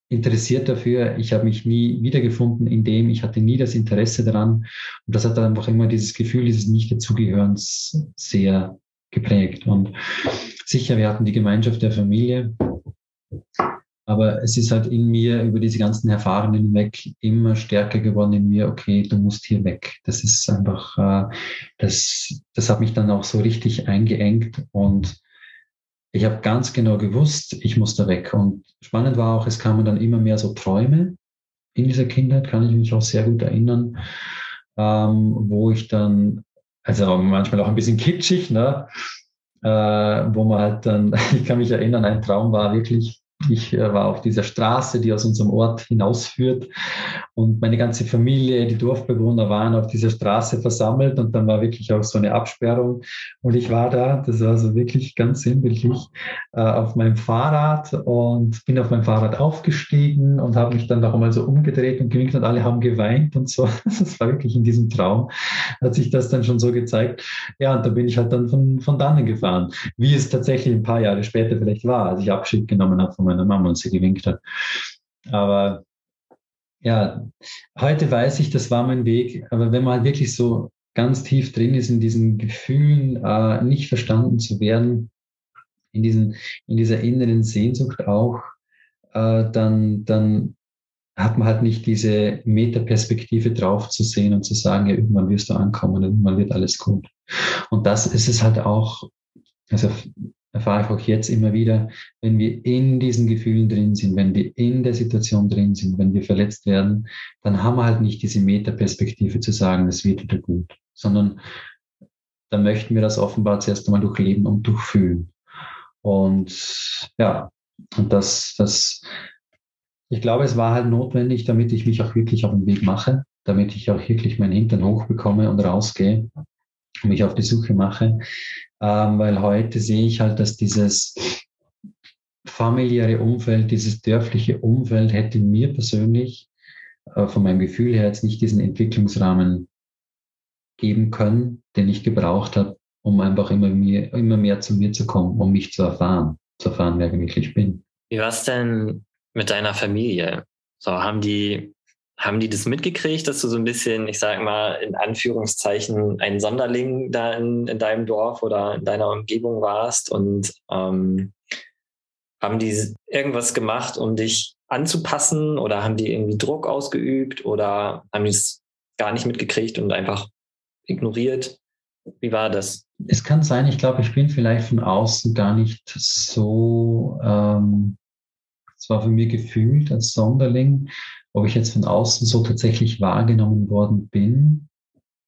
interessiert dafür, ich habe mich nie wiedergefunden in dem, ich hatte nie das Interesse daran und das hat dann einfach immer dieses Gefühl dieses Nicht-Dazugehörens sehr geprägt und sicher, wir hatten die Gemeinschaft der Familie, aber es ist halt in mir über diese ganzen Erfahrungen hinweg immer stärker geworden in mir, okay, du musst hier weg, das ist einfach, das, das hat mich dann auch so richtig eingeengt und ich habe ganz genau gewusst, ich muss da weg. Und spannend war auch, es kamen dann immer mehr so Träume in dieser Kindheit, kann ich mich auch sehr gut erinnern, ähm, wo ich dann, also manchmal auch ein bisschen kitschig, ne? äh, wo man halt dann, ich kann mich erinnern, ein Traum war wirklich, Ich war auf dieser Straße, die aus unserem Ort hinausführt, und meine ganze Familie, die Dorfbewohner waren auf dieser Straße versammelt, und dann war wirklich auch so eine Absperrung und ich war da, das war so wirklich ganz sinnbildlich, auf meinem Fahrrad und bin auf meinem Fahrrad aufgestiegen und habe mich dann noch einmal so umgedreht und gewinkt und alle haben geweint und so. Das war wirklich in diesem Traum, hat sich das dann schon so gezeigt. Ja, und da bin ich halt dann von, von dannen gefahren, wie es tatsächlich ein paar Jahre später vielleicht war, als ich Abschied genommen habe von meiner Mama und sie gewinkt hat. Aber ja, heute weiß ich, das war mein Weg. Aber wenn man halt wirklich so ganz tief drin ist in diesen Gefühlen, äh, nicht verstanden zu werden, in, diesen, in dieser inneren Sehnsucht auch, äh, dann, dann hat man halt nicht diese Metaperspektive drauf zu sehen und zu sagen, ja, irgendwann wirst du ankommen, irgendwann wird alles gut. Und das ist es halt auch, also erfahre ich auch jetzt immer wieder, wenn wir in diesen Gefühlen drin sind, wenn wir in der Situation drin sind, wenn wir verletzt werden, dann haben wir halt nicht diese Metaperspektive zu sagen, es wird wieder gut, sondern dann möchten wir das offenbar zuerst einmal durchleben und durchfühlen. Und ja, und das, das, ich glaube, es war halt notwendig, damit ich mich auch wirklich auf den Weg mache, damit ich auch wirklich meinen Hintern hochbekomme und rausgehe und mich auf die Suche mache. Ähm, weil heute sehe ich halt, dass dieses familiäre Umfeld, dieses dörfliche Umfeld hätte mir persönlich äh, von meinem Gefühl her jetzt nicht diesen Entwicklungsrahmen geben können, den ich gebraucht habe, um einfach immer mehr, immer mehr zu mir zu kommen, um mich zu erfahren, zu erfahren, wer ich wirklich bin. Wie war es denn mit deiner Familie? So, haben die, haben die das mitgekriegt, dass du so ein bisschen, ich sag mal, in Anführungszeichen ein Sonderling da in, in deinem Dorf oder in deiner Umgebung warst, und ähm, haben die irgendwas gemacht, um dich anzupassen, oder haben die irgendwie Druck ausgeübt oder haben die es gar nicht mitgekriegt und einfach ignoriert? Wie war das? Es kann sein, ich glaube, ich bin vielleicht von außen gar nicht so, ähm, es war von mir gefühlt als Sonderling. Ob ich jetzt von außen so tatsächlich wahrgenommen worden bin,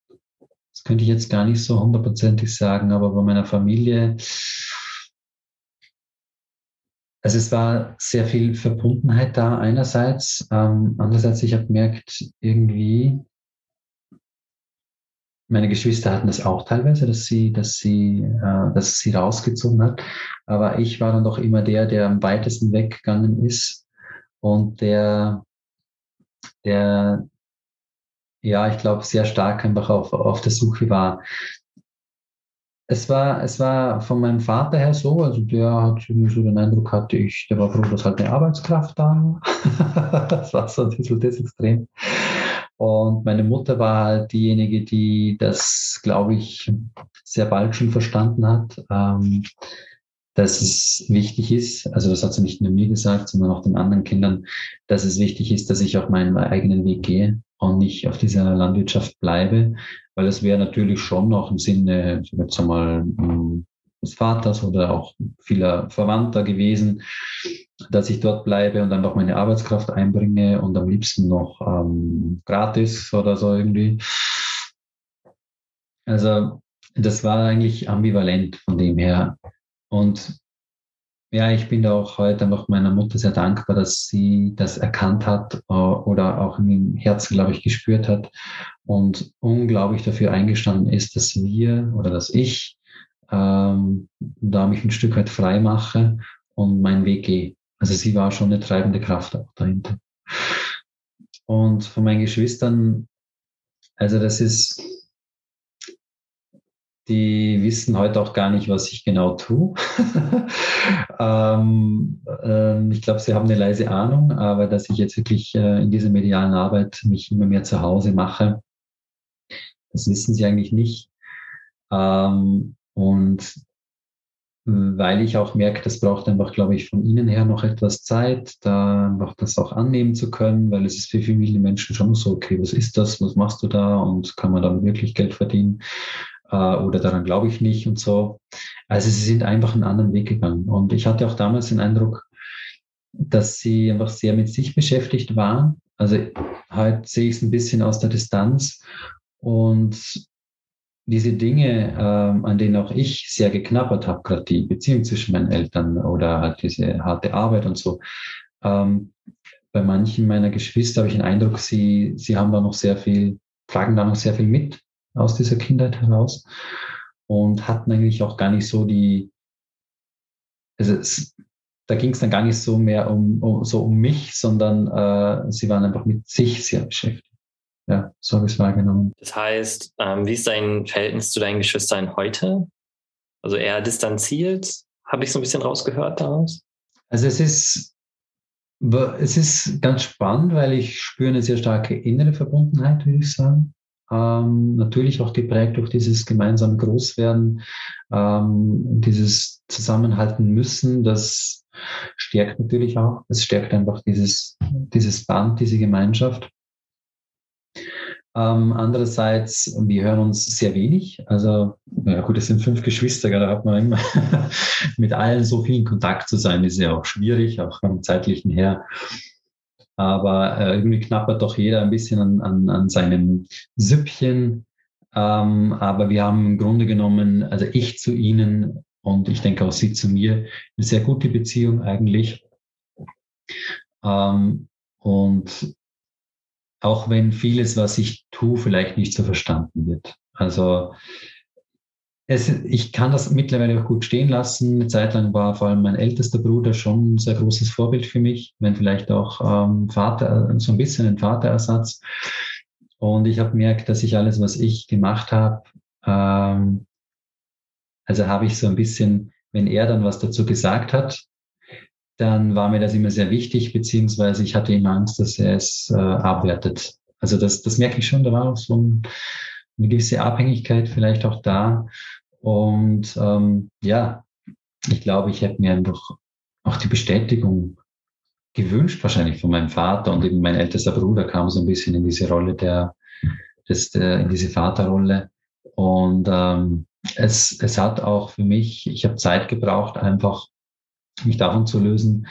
das könnte ich jetzt gar nicht so hundertprozentig sagen, aber bei meiner Familie, also es war sehr viel Verbundenheit da einerseits, ähm, andererseits, ich habe gemerkt, irgendwie, meine Geschwister hatten das auch teilweise, dass sie, dass sie, äh, dass es sie rausgezogen hat, aber ich war dann doch immer der, der am weitesten weggegangen ist und der der, ja, ich glaube, sehr stark einfach auf, auf der Suche war. Es war, es war von meinem Vater her so, also der hat irgendwie so den Eindruck, hatte ich, der war froh, dass halt eine Arbeitskraft da war. Das war so ein bisschen das Extrem. Und meine Mutter war halt diejenige, die das, glaube ich, sehr bald schon verstanden hat, ähm, dass es wichtig ist, also das hat sie nicht nur mir gesagt, sondern auch den anderen Kindern, dass es wichtig ist, dass ich auf meinen eigenen Weg gehe und nicht auf dieser Landwirtschaft bleibe, weil das wäre natürlich schon noch im Sinne, jetzt einmal, des Vaters oder auch vieler Verwandter gewesen, dass ich dort bleibe und einfach meine Arbeitskraft einbringe und am liebsten noch ähm, gratis oder so irgendwie. Also das war eigentlich ambivalent von dem her. Und ja, ich bin da auch heute einfach meiner Mutter sehr dankbar, dass sie das erkannt hat oder auch im Herzen, glaube ich, gespürt hat und unglaublich dafür eingestanden ist, dass wir oder dass ich ähm, da mich ein Stück weit frei mache und meinen Weg gehe. Also sie war schon eine treibende Kraft auch dahinter. Und von meinen Geschwistern, also das ist... Die wissen heute auch gar nicht, was ich genau tue. ähm, ähm, ich glaube, sie haben eine leise Ahnung, aber dass ich jetzt wirklich äh, in dieser medialen Arbeit mich immer mehr zu Hause mache, das wissen sie eigentlich nicht. Ähm, und weil ich auch merke, das braucht einfach, glaube ich, von ihnen her noch etwas Zeit, da einfach das auch annehmen zu können, weil es ist für viele Menschen schon so, okay, was ist das, was machst du da und kann man damit wirklich Geld verdienen? Oder daran glaube ich nicht und so. Also sie sind einfach einen anderen Weg gegangen. Und ich hatte auch damals den Eindruck, dass sie einfach sehr mit sich beschäftigt waren. Also heute sehe ich es ein bisschen aus der Distanz. Und diese Dinge, ähm, an denen auch ich sehr geknabbert habe, gerade die Beziehung zwischen meinen Eltern oder halt diese harte Arbeit und so, ähm, bei manchen meiner Geschwister habe ich den Eindruck, sie, sie haben da noch sehr viel, tragen da noch sehr viel mit aus dieser Kindheit heraus und hatten eigentlich auch gar nicht so die, also es, da ging es dann gar nicht so mehr um, um so um mich, sondern äh, sie waren einfach mit sich sehr beschäftigt. Ja, so habe ich es wahrgenommen. Das heißt, ähm, wie ist dein Verhältnis zu deinen Geschwistern heute? Also eher distanziert, habe ich so ein bisschen rausgehört daraus? Also es ist, es ist ganz spannend, weil ich spüre eine sehr starke innere Verbundenheit, würde ich sagen. Ähm, natürlich auch geprägt durch dieses gemeinsame Großwerden, ähm, dieses Zusammenhalten müssen, das stärkt natürlich auch, es stärkt einfach dieses, dieses Band, diese Gemeinschaft. Ähm, andererseits, wir hören uns sehr wenig, also ja gut, es sind fünf Geschwister, da hat man immer mit allen so viel in Kontakt zu sein, ist ja auch schwierig, auch vom zeitlichen her, aber äh, irgendwie knabbert doch jeder ein bisschen an, an, an seinem Süppchen, ähm, aber wir haben im Grunde genommen, also ich zu ihnen und ich denke auch sie zu mir, eine sehr gute Beziehung eigentlich, ähm, und auch wenn vieles, was ich tue, vielleicht nicht so verstanden wird. Also es, ich kann das mittlerweile auch gut stehen lassen. Eine Zeit lang war vor allem mein ältester Bruder schon ein sehr großes Vorbild für mich, wenn vielleicht auch ähm, Vater, so ein bisschen ein Vaterersatz. Und ich habe gemerkt, dass ich alles, was ich gemacht habe, ähm, also habe ich so ein bisschen, wenn er dann was dazu gesagt hat, dann war mir das immer sehr wichtig, beziehungsweise ich hatte immer Angst, dass er es äh, abwertet. Also das, das merke ich schon, da war auch so ein, eine gewisse Abhängigkeit vielleicht auch da. Und ähm, ja, ich glaube, ich hätte mir einfach auch die Bestätigung gewünscht, wahrscheinlich von meinem Vater, und eben mein ältester Bruder kam so ein bisschen in diese Rolle, der, des, der in diese Vaterrolle. Und ähm, es, es hat auch für mich, ich habe Zeit gebraucht, einfach mich davon zu lösen,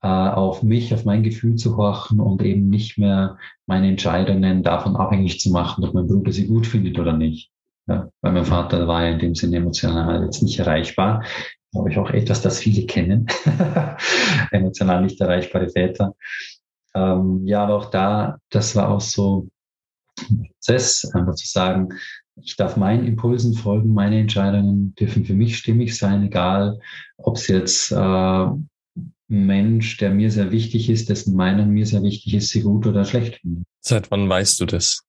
auf mich, auf mein Gefühl zu horchen und eben nicht mehr meine Entscheidungen davon abhängig zu machen, ob mein Bruder sie gut findet oder nicht. Ja, weil mein Vater war ja in dem Sinne emotional jetzt nicht erreichbar. Glaube ich auch etwas, das viele kennen. Emotional nicht erreichbare Väter. Ähm, ja, aber auch da, das war auch so ein Prozess, einfach zu sagen, ich darf meinen Impulsen folgen, meine Entscheidungen dürfen für mich stimmig sein, egal ob es jetzt äh, ein Mensch, der mir sehr wichtig ist, dessen Meinung mir sehr wichtig ist, sie gut oder schlecht findet. Seit wann weißt du das,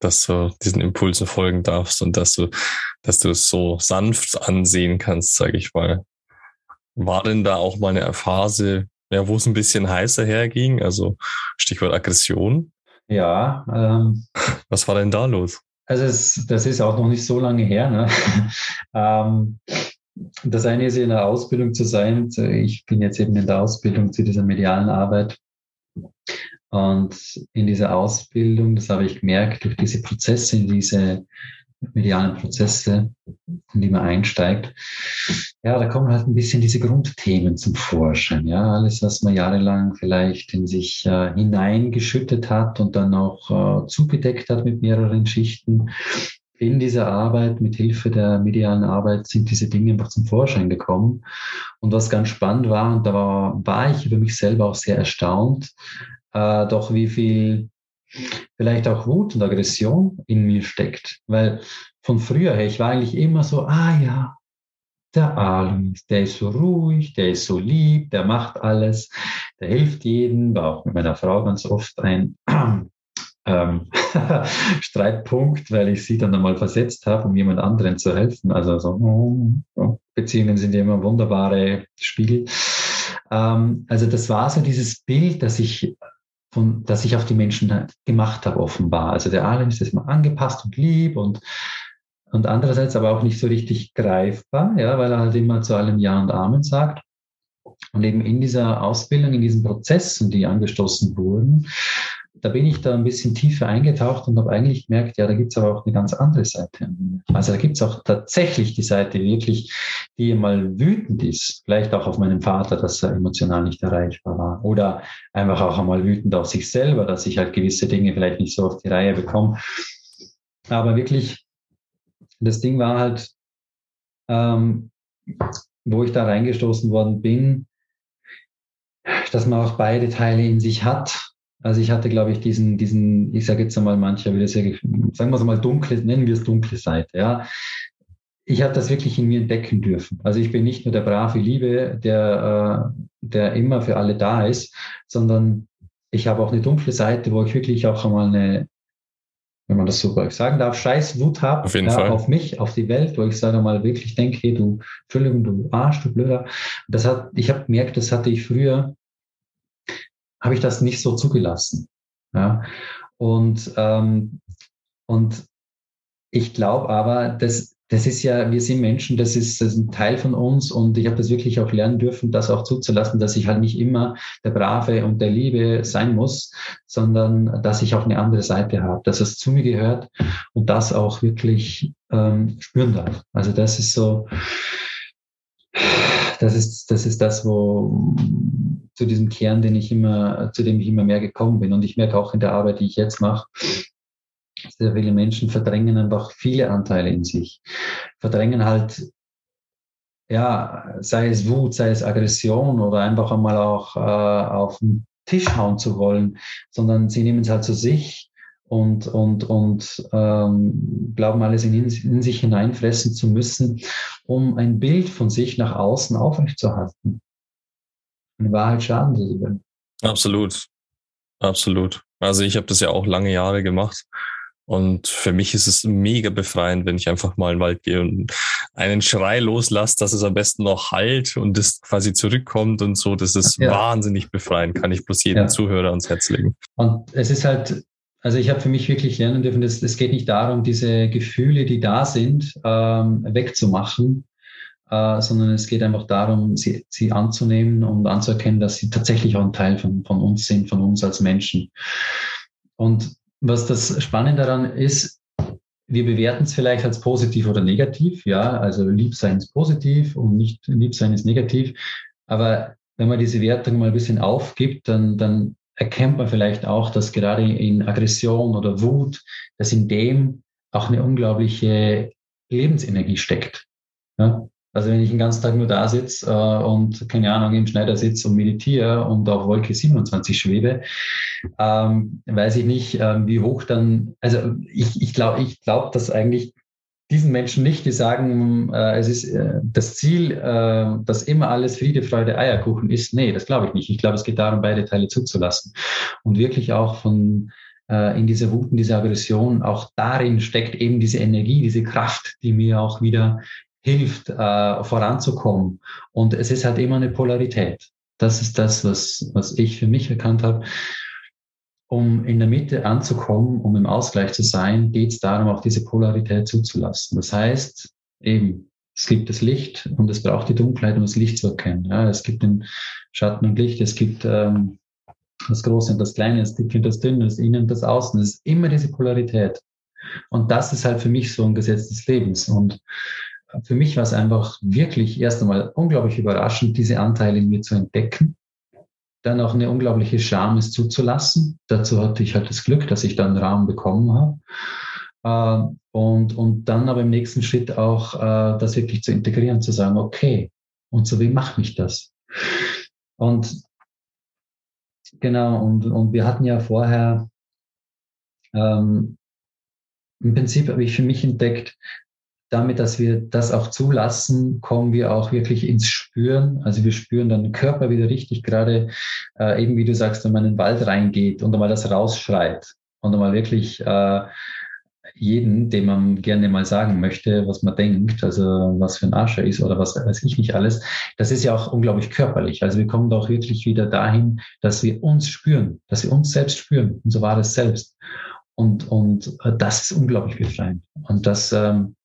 dass du diesen Impulsen folgen darfst und dass du, dass du es so sanft ansehen kannst, sage ich mal? War denn da auch mal eine Phase, ja, wo es ein bisschen heißer herging, also Stichwort Aggression? Ja. Ähm, Was war denn da los? Also es, das ist auch noch nicht so lange her. Ne? ähm, das eine ist, in der Ausbildung zu sein. Ich bin jetzt eben in der Ausbildung zu dieser medialen Arbeit. Und in dieser Ausbildung, das habe ich gemerkt, durch diese Prozesse, in diese medialen Prozesse, in die man einsteigt, ja, da kommen halt ein bisschen diese Grundthemen zum Vorschein. Ja, alles, was man jahrelang vielleicht in sich äh, hineingeschüttet hat und dann auch äh, zugedeckt hat mit mehreren Schichten. In dieser Arbeit, mit Hilfe der medialen Arbeit, sind diese Dinge einfach zum Vorschein gekommen. Und was ganz spannend war, und da war, war ich über mich selber auch sehr erstaunt, äh, doch wie viel vielleicht auch Wut und Aggression in mir steckt. Weil von früher her, ich war eigentlich immer so, ah ja, der Alois, der ist so ruhig, der ist so lieb, der macht alles, der hilft jedem, war auch mit meiner Frau ganz oft ein ähm, Streitpunkt, weil ich sie dann einmal versetzt habe, um jemand anderen zu helfen. Also so, Beziehungen sind ja immer wunderbare Spiegel. Ähm, also das war so dieses Bild, das ich von, dass ich auf die Menschen gemacht habe, offenbar. Also der Alois ist mal angepasst und lieb und, und andererseits aber auch nicht so richtig greifbar, ja, weil er halt immer zu allem Ja und Amen sagt. Und eben in dieser Ausbildung, in diesen Prozessen, die angestoßen wurden, da bin ich da ein bisschen tiefer eingetaucht und habe eigentlich gemerkt, ja, da gibt es aber auch eine ganz andere Seite. Also da gibt es auch tatsächlich die Seite wirklich, die mal wütend ist, vielleicht auch auf meinen Vater, dass er emotional nicht erreichbar war, oder einfach auch einmal wütend auf sich selber, dass ich halt gewisse Dinge vielleicht nicht so auf die Reihe bekomme, aber wirklich das Ding war halt, ähm, wo ich da reingestoßen worden bin, dass man auch beide Teile in sich hat. Also ich hatte, glaube ich, diesen, diesen, ich sage jetzt einmal, mancher will das ja, sagen wir es mal, dunkle, nennen wir es dunkle Seite, ja. Ich habe das wirklich in mir entdecken dürfen. Also ich bin nicht nur der brave Liebe, der, der immer für alle da ist, sondern ich habe auch eine dunkle Seite, wo ich wirklich auch einmal eine, wenn man das so sagen darf, scheiß Wut habe auf, ja, auf mich, auf die Welt, wo ich sage mal wirklich denke, hey, du Entschuldigung, du Arsch, du Blöder. Das hat, ich habe gemerkt, das hatte ich früher, habe ich das nicht so zugelassen. Ja? Und, ähm, und ich glaube aber, dass das ist ja, wir sind Menschen, das ist, das ist ein Teil von uns und ich habe das wirklich auch lernen dürfen, das auch zuzulassen, dass ich halt nicht immer der Brave und der Liebe sein muss, sondern dass ich auch eine andere Seite habe, dass es zu mir gehört und das auch wirklich ähm, spüren darf. Also das ist so, das ist, das ist das, wo zu diesem Kern, den ich immer, zu dem ich immer mehr gekommen bin. Und ich merke auch in der Arbeit, die ich jetzt mache, sehr viele Menschen verdrängen einfach viele Anteile in sich. Verdrängen halt, ja, sei es Wut, sei es Aggression oder einfach einmal auch äh, auf den Tisch hauen zu wollen, sondern sie nehmen es halt zu sich und, und, und ähm, glauben, alles in, in sich hineinfressen zu müssen, um ein Bild von sich nach außen aufrechtzuerhalten. In Wahrheit schaden sie dem. Absolut, absolut. Also ich habe das ja auch lange Jahre gemacht. Und für mich ist es mega befreiend, wenn ich einfach mal in den Wald gehe und einen Schrei loslasse, dass es am besten noch halt und das quasi zurückkommt und so. Das ist ja wahnsinnig befreiend, kann ich bloß jedem ja. Zuhörer ans Herz legen. Und es ist halt, also ich habe für mich wirklich lernen dürfen, dass, es geht nicht darum, diese Gefühle, die da sind, ähm, wegzumachen, äh, sondern es geht einfach darum, sie, sie anzunehmen und anzuerkennen, dass sie tatsächlich auch ein Teil von, von uns sind, von uns als Menschen. Und was das Spannende daran ist, wir bewerten es vielleicht als positiv oder negativ, ja, also Liebsein ist positiv und nicht Liebsein ist negativ, aber wenn man diese Wertung mal ein bisschen aufgibt, dann, dann erkennt man vielleicht auch, dass gerade in Aggression oder Wut, dass in dem auch eine unglaubliche Lebensenergie steckt, ja. Also wenn ich den ganzen Tag nur da sitze äh, und, keine Ahnung, im Schneidersitz und meditiere und auf Wolke siebenundzwanzig schwebe, ähm, weiß ich nicht, äh, wie hoch dann, also ich, ich glaube, ich glaub, dass eigentlich diesen Menschen nicht, die sagen, äh, es ist äh, das Ziel, äh, dass immer alles Friede, Freude, Eierkuchen ist. Nee, das glaube ich nicht. Ich glaube, es geht darum, beide Teile zuzulassen. Und wirklich auch von äh, in dieser Wut, in dieser Aggression, auch darin steckt eben diese Energie, diese Kraft, die mir auch wieder hilft, äh, voranzukommen. Und es ist halt immer eine Polarität. Das ist das, was, was ich für mich erkannt habe. Um in der Mitte anzukommen, um im Ausgleich zu sein, geht es darum, auch diese Polarität zuzulassen. Das heißt, eben, es gibt das Licht und es braucht die Dunkelheit, um das Licht zu erkennen. Ja, es gibt den Schatten und Licht, es gibt ähm, das Große und das Kleine, das Dicke und das Dünne, das Innen und das Außen. Es ist immer diese Polarität. Und das ist halt für mich so ein Gesetz des Lebens. Und für mich war es einfach wirklich erst einmal unglaublich überraschend, diese Anteile in mir zu entdecken, dann auch eine unglaubliche Scham, es zuzulassen. Dazu hatte ich halt das Glück, dass ich dann einen Rahmen bekommen habe. Und, und dann aber im nächsten Schritt auch das wirklich zu integrieren, zu sagen, okay, und so wie macht mich das? Und genau, und, und wir hatten ja vorher, ähm, im Prinzip habe ich für mich entdeckt, damit, dass wir das auch zulassen, kommen wir auch wirklich ins Spüren. Also wir spüren dann den Körper wieder richtig, gerade äh, eben, wie du sagst, wenn man in den Wald reingeht und einmal das rausschreit und einmal wirklich äh, jeden, dem man gerne mal sagen möchte, was man denkt, also was für ein Arsch er ist oder was weiß ich nicht alles, das ist ja auch unglaublich körperlich. Also wir kommen doch wirklich wieder dahin, dass wir uns spüren, dass wir uns selbst spüren, unser wahres Selbst. Und, und äh, das ist unglaublich befreiend. Und das ähm,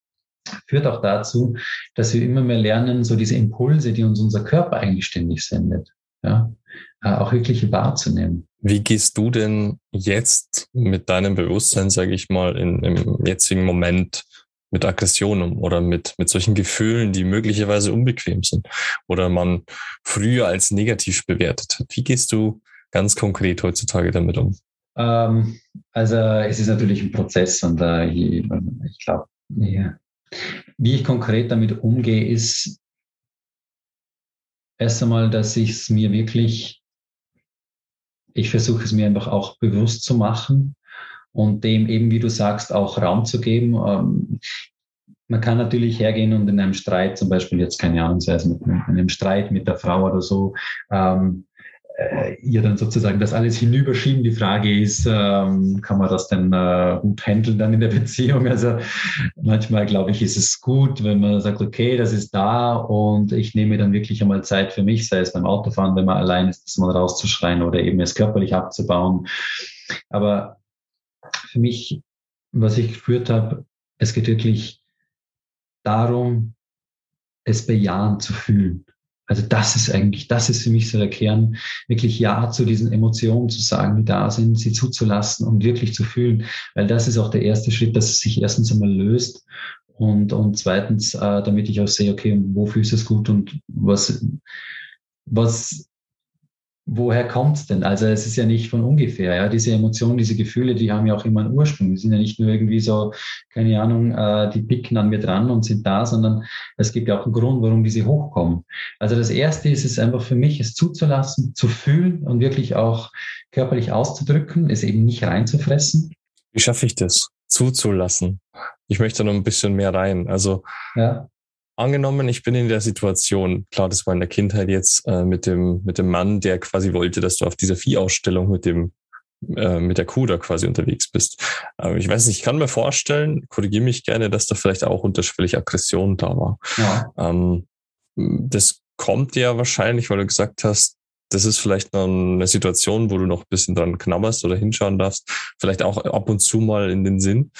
führt auch dazu, dass wir immer mehr lernen, so diese Impulse, die uns unser Körper eigentlich ständig sendet, ja, auch wirklich wahrzunehmen. Wie gehst du denn jetzt mit deinem Bewusstsein, sage ich mal, in, im jetzigen Moment mit Aggression um oder mit, mit solchen Gefühlen, die möglicherweise unbequem sind oder man früher als negativ bewertet hat? Wie gehst du ganz konkret heutzutage damit um? Ähm, also es ist natürlich ein Prozess und äh, ich, ich glaube, ja. Wie ich konkret damit umgehe, ist erst einmal, dass ich es mir wirklich, ich versuche es mir einfach auch bewusst zu machen und dem eben, wie du sagst, auch Raum zu geben. Ähm, man kann natürlich hergehen und in einem Streit, zum Beispiel jetzt, keine Ahnung, sei es mit einem Streit mit der Frau oder so, ähm, ihr dann sozusagen das alles hinüberschieben. Die Frage ist, ähm, kann man das denn äh, gut handeln dann in der Beziehung? Also manchmal, glaube ich, ist es gut, wenn man sagt, okay, das ist da und ich nehme dann wirklich einmal Zeit für mich, sei es beim Autofahren, wenn man allein ist, das mal rauszuschreien oder eben es körperlich abzubauen. Aber für mich, was ich gespürt habe, es geht wirklich darum, es bejahend zu fühlen. Also das ist eigentlich, das ist für mich so der Kern, wirklich Ja zu diesen Emotionen zu sagen, die da sind, sie zuzulassen und wirklich zu fühlen, weil das ist auch der erste Schritt, dass es sich erstens einmal löst und, und zweitens, äh, damit ich auch sehe, okay, wo fühlst du es gut und was, was, woher kommt es denn? Also es ist ja nicht von ungefähr, ja, diese Emotionen, diese Gefühle, die haben ja auch immer einen Ursprung, die sind ja nicht nur irgendwie so, keine Ahnung, äh, die picken an mir dran und sind da, sondern es gibt ja auch einen Grund, warum diese hochkommen. Also das Erste ist es einfach für mich, es zuzulassen, zu fühlen und wirklich auch körperlich auszudrücken, es eben nicht reinzufressen. Wie schaffe ich das? Zuzulassen. Ich möchte noch ein bisschen mehr rein, also ja. Angenommen, ich bin in der Situation, klar, das war in der Kindheit jetzt äh, mit dem mit dem Mann, der quasi wollte, dass du auf dieser Viehausstellung mit dem äh, mit der Kuh da quasi unterwegs bist. Ähm, ich weiß nicht, ich kann mir vorstellen, korrigiere mich gerne, dass da vielleicht auch unterschwellig Aggression da war. Ja. Ähm, das kommt ja wahrscheinlich, weil du gesagt hast, das ist vielleicht noch eine Situation, wo du noch ein bisschen dran knabberst oder hinschauen darfst, vielleicht auch ab und zu mal in den Sinn.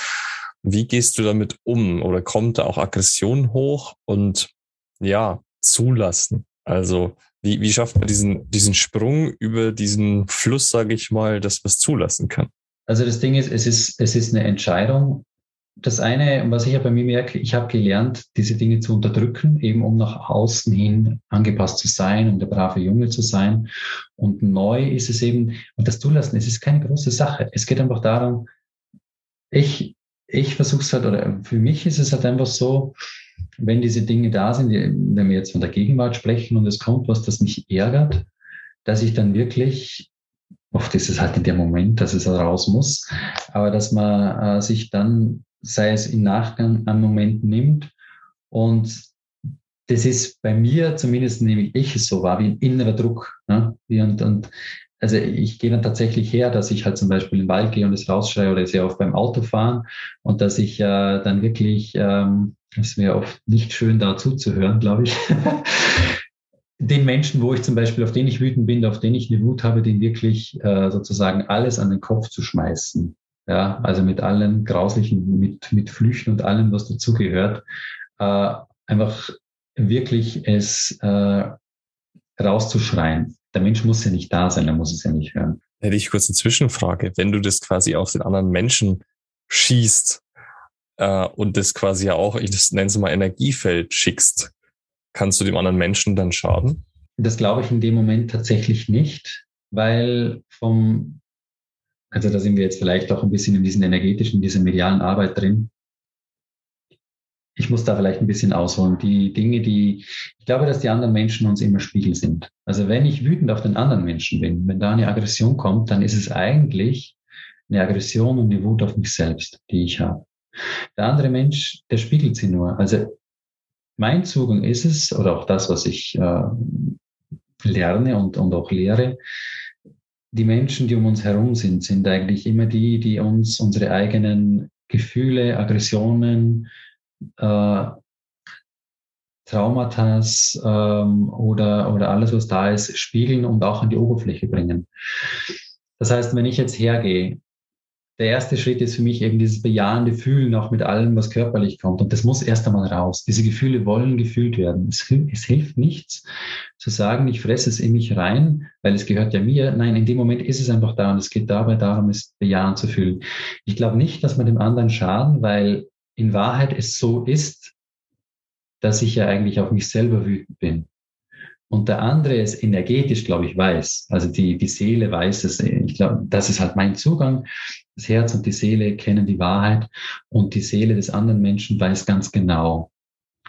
Wie gehst du damit um? Oder kommt da auch Aggression hoch? Und ja, zulassen. Also wie, wie schafft man diesen, diesen Sprung über diesen Fluss, sage ich mal, dass man es zulassen kann? Also das Ding ist, es ist, es ist eine Entscheidung. Das eine, was ich ja bei mir merke, ich habe gelernt, diese Dinge zu unterdrücken, eben um nach außen hin angepasst zu sein, um der brave Junge zu sein. Und neu ist es eben, und das Zulassen, es ist keine große Sache. Es geht einfach darum, ich... Ich versuche es halt, oder für mich ist es halt einfach so, wenn diese Dinge da sind, wenn wir jetzt von der Gegenwart sprechen und es kommt was, das mich ärgert, dass ich dann wirklich, oft ist es halt in dem Moment, dass es raus muss, aber dass man äh, sich dann, sei es im Nachgang, einen Moment nimmt und das ist bei mir, zumindest nehme ich es so wahr, wie ein innerer Druck, ne? und, und Also ich gehe dann tatsächlich her, dass ich halt zum Beispiel in den Wald gehe und es rausschreie oder sehr oft beim Autofahren und dass ich äh, dann wirklich, ähm, das ist mir oft nicht schön da zuzuhören, glaube ich, den Menschen, wo ich zum Beispiel, auf den ich wütend bin, auf den ich eine Wut habe, den wirklich äh, sozusagen alles an den Kopf zu schmeißen. Ja, also mit allen grauslichen, mit, mit Flüchen und allem, was dazugehört, äh, einfach wirklich es äh, rauszuschreien. Der Mensch muss ja nicht da sein, er muss es ja nicht hören. Hätte ich kurz eine Zwischenfrage. Wenn du das quasi auf den anderen Menschen schießt äh, und das quasi ja auch, ich nenne es mal Energiefeld, schickst, kannst du dem anderen Menschen dann schaden? Das glaube ich in dem Moment tatsächlich nicht, weil vom, also da sind wir jetzt vielleicht auch ein bisschen in diesen energetischen, in dieser medialen Arbeit drin. Ich muss da vielleicht ein bisschen ausholen. Die Dinge, die, ich glaube, dass die anderen Menschen uns immer Spiegel sind. Also wenn ich wütend auf den anderen Menschen bin, wenn da eine Aggression kommt, dann ist es eigentlich eine Aggression und eine Wut auf mich selbst, die ich habe. Der andere Mensch, der spiegelt sie nur. Also mein Zugang ist es, oder auch das, was ich äh, lerne und, und auch lehre, die Menschen, die um uns herum sind, sind eigentlich immer die, die uns unsere eigenen Gefühle, Aggressionen, Äh, Traumata ähm, oder, oder alles, was da ist, spiegeln und auch an die Oberfläche bringen. Das heißt, wenn ich jetzt hergehe, der erste Schritt ist für mich eben dieses bejahende Fühlen, auch mit allem, was körperlich kommt. Und das muss erst einmal raus. Diese Gefühle wollen gefühlt werden. Es, es hilft nichts zu sagen, ich fresse es in mich rein, weil es gehört ja mir. Nein, in dem Moment ist es einfach da und es geht dabei darum, es bejahend zu fühlen. Ich glaube nicht, dass man dem anderen schaden, weil in Wahrheit es so ist, dass ich ja eigentlich auf mich selber wütend bin. Und der andere ist energetisch, glaube ich, weiß. Also die, die Seele weiß es. Ich glaube, das ist halt mein Zugang. Das Herz und die Seele kennen die Wahrheit. Und die Seele des anderen Menschen weiß ganz genau,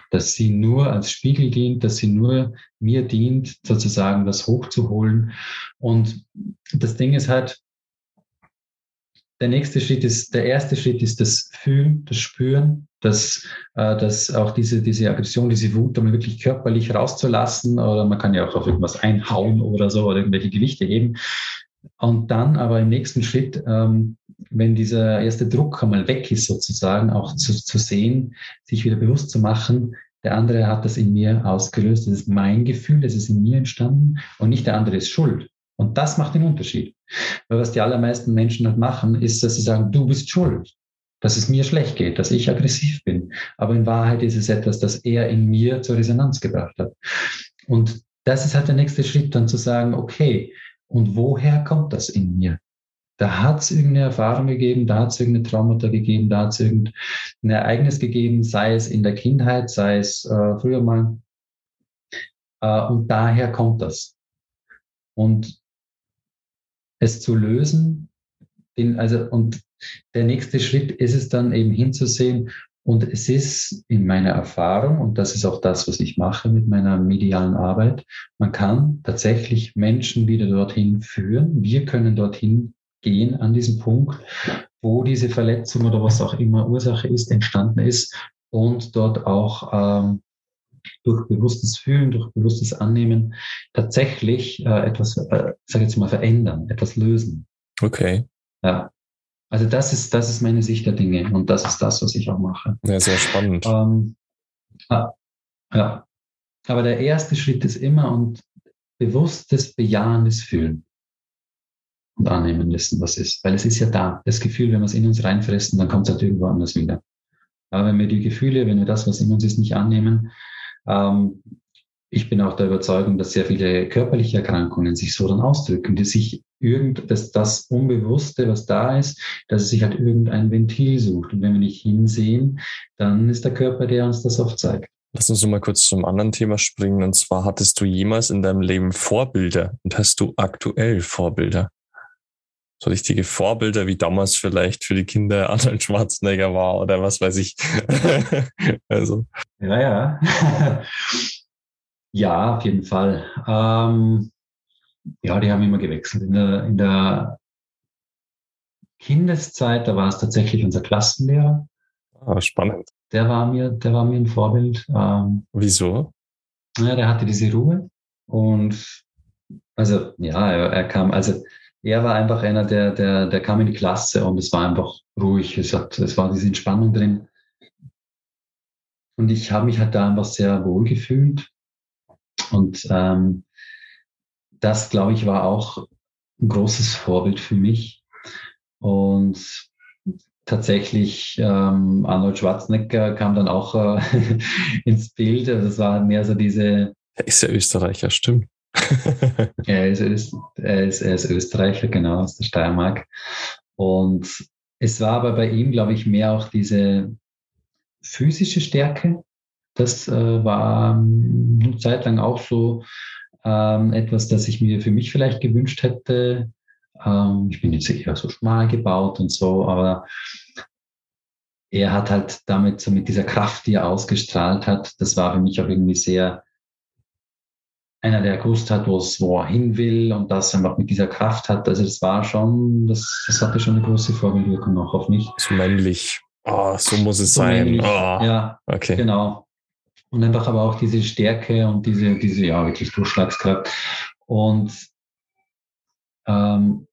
dass sie nur als Spiegel dient, dass sie nur mir dient, sozusagen das hochzuholen. Und das Ding ist halt, der nächste Schritt ist, der erste Schritt ist das Fühlen, das Spüren, dass, äh, dass auch diese, diese Aggression, diese Wut, um wirklich körperlich rauszulassen, oder man kann ja auch auf irgendwas einhauen oder so, oder irgendwelche Gewichte heben. Und dann aber im nächsten Schritt, ähm, wenn dieser erste Druck einmal weg ist sozusagen, auch zu, zu sehen, sich wieder bewusst zu machen, der andere hat das in mir ausgelöst, das ist mein Gefühl, das ist in mir entstanden und nicht der andere ist schuld. Und das macht den Unterschied. Weil was die allermeisten Menschen halt machen, ist, dass sie sagen, du bist schuld, dass es mir schlecht geht, dass ich aggressiv bin. Aber in Wahrheit ist es etwas, das er in mir zur Resonanz gebracht hat. Und das ist halt der nächste Schritt, dann zu sagen, okay, und woher kommt das in mir? Da hat es irgendeine Erfahrung gegeben, da hat es irgendeine Traumata gegeben, da hat es irgendein Ereignis gegeben, sei es in der Kindheit, sei es äh, früher mal. Äh, und daher kommt das. Und es zu lösen, in, also, und der nächste Schritt ist es dann eben hinzusehen, und es ist in meiner Erfahrung, und das ist auch das, was ich mache mit meiner medialen Arbeit, man kann tatsächlich Menschen wieder dorthin führen, wir können dorthin gehen an diesem Punkt, wo diese Verletzung oder was auch immer Ursache ist, entstanden ist, und dort auch ähm, durch bewusstes Fühlen, durch bewusstes Annehmen tatsächlich äh, etwas, äh, sag jetzt mal, verändern, etwas lösen. Okay. Ja. Also das ist, das ist meine Sicht der Dinge, und das ist das, was ich auch mache. Ja, sehr spannend. Ähm, ja, ja. Aber der erste Schritt ist immer und bewusstes, bejahendes Fühlen und annehmen lassen, was ist. Weil es ist ja da. Das Gefühl, wenn wir es in uns reinfressen, dann kommt es halt irgendwo anders wieder. Aber wenn wir die Gefühle, wenn wir das, was in uns ist, nicht annehmen, ähm, ich bin auch der Überzeugung, dass sehr viele körperliche Erkrankungen sich so dann ausdrücken, die sich irgend, dass das Unbewusste, was da ist, dass es sich halt irgendein Ventil sucht. Und wenn wir nicht hinsehen, dann ist der Körper, der uns das oft zeigt. Lass uns nochmal kurz zum anderen Thema springen. Und zwar, hattest du jemals in deinem Leben Vorbilder? Und hast du aktuell Vorbilder? So richtige Vorbilder, wie damals vielleicht für die Kinder Arnold Schwarzenegger war oder was weiß ich. Also. Ja, ja. Ja, auf jeden Fall. Ähm, ja, die haben immer gewechselt. In der, in der Kindeszeit, da war es tatsächlich unser Klassenlehrer. Ah, spannend. Der war mir, der war mir ein Vorbild. Ähm, Wieso? Ja, der hatte diese Ruhe. Und also, ja, er, er kam, also er war einfach einer, der, der, der kam in die Klasse und es war einfach ruhig. Es hat, es war diese Entspannung drin. Und ich habe mich halt da einfach sehr wohl gefühlt. Und ähm, das, glaube ich, war auch ein großes Vorbild für mich. Und tatsächlich, ähm, Arnold Schwarzenegger kam dann auch äh, ins Bild. Also es war mehr so diese... Er ist ja Österreicher, stimmt. er, ist Öst, er, ist, er ist Österreicher, genau, aus der Steiermark. Und es war aber bei ihm, glaube ich, mehr auch diese physische Stärke. Das äh, war eine Zeit lang auch so ähm, etwas, das ich mir für mich vielleicht gewünscht hätte. Ähm, ich bin jetzt eher so schmal gebaut und so, aber er hat halt damit, so mit dieser Kraft, die er ausgestrahlt hat, das war für mich auch irgendwie sehr einer, der gewusst hat, wo er hin will und das einfach mit dieser Kraft hat. Also das war schon, das, das hatte schon eine große Vorbildwirkung auch auf mich. So männlich. Oh, so muss es so sein. Oh. Ja, okay. Genau. Und einfach aber auch diese Stärke und diese, diese ja, wirklich Durchschlagskraft. Und ähm,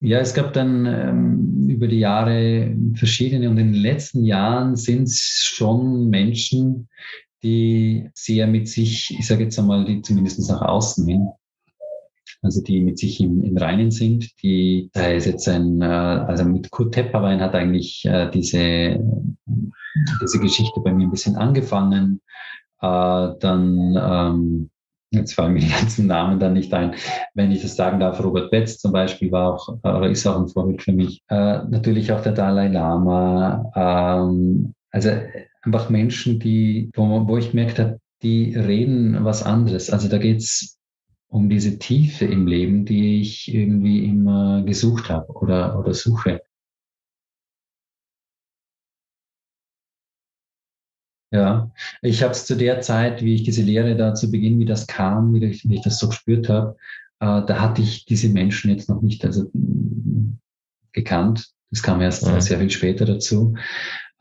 ja, es gab dann ähm, über die Jahre verschiedene, und in den letzten Jahren sind es schon Menschen, die sehr mit sich, ich sage jetzt einmal, die zumindest nach außen hin, also die mit sich im, im Reinen sind, die, da ist jetzt ein, also mit Kurt Tepperwein hat eigentlich diese, diese Geschichte bei mir ein bisschen angefangen. Dann, jetzt fallen mir die ganzen Namen dann nicht ein, wenn ich das sagen darf, Robert Betz zum Beispiel war auch, oder ist auch ein Vorbild für mich. Natürlich auch der Dalai Lama, also einfach Menschen, die, wo, wo ich gemerkt habe, die reden was anderes. Also da geht es um diese Tiefe im Leben, die ich irgendwie immer gesucht habe oder, oder suche. Ja, ich habe es zu der Zeit, wie ich diese Lehre da zu Beginn, wie das kam, wie ich, wie ich das so gespürt habe, äh, da hatte ich diese Menschen jetzt noch nicht also, mh, gekannt. Das kam erst ja. sehr viel später dazu.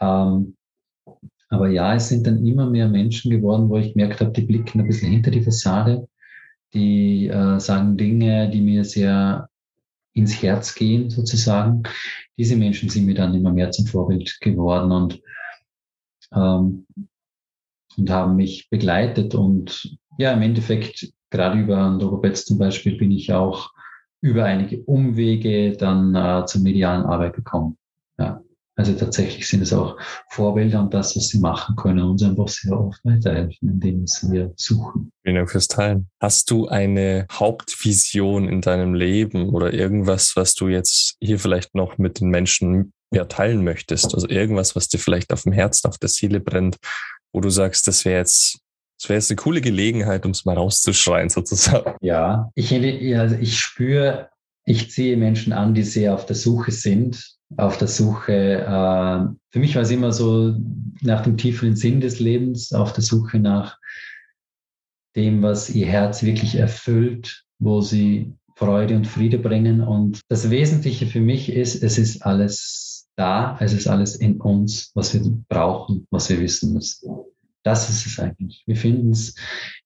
Ähm, aber ja, es sind dann immer mehr Menschen geworden, wo ich gemerkt habe, die blicken ein bisschen hinter die Fassade, die äh, sagen Dinge, die mir sehr ins Herz gehen sozusagen. Diese Menschen sind mir dann immer mehr zum Vorbild geworden und Ähm, und haben mich begleitet und ja, im Endeffekt, gerade über Robert Betz zum Beispiel, bin ich auch über einige Umwege dann äh, zur medialen Arbeit gekommen. Ja. Also tatsächlich sind es auch Vorbilder und das, was sie machen können, uns einfach sehr oft weiterhelfen, indem wir suchen. Vielen Dank fürs Teilen. Hast du eine Hauptvision in deinem Leben oder irgendwas, was du jetzt hier vielleicht noch mit den Menschen ja, teilen möchtest? Also irgendwas, was dir vielleicht auf dem Herzen, auf der Seele brennt, wo du sagst, das wäre jetzt, das wäre jetzt eine coole Gelegenheit, um es mal rauszuschreien sozusagen. Ja, ich, also ich spüre, ich ziehe Menschen an, die sehr auf der Suche sind. auf der Suche, äh, für mich war es immer so nach dem tieferen Sinn des Lebens, auf der Suche nach dem, was ihr Herz wirklich erfüllt, wo sie Freude und Friede bringen. Und das Wesentliche für mich ist, es ist alles da, es ist alles in uns, was wir brauchen, was wir wissen müssen. Das ist es eigentlich. Wir finden es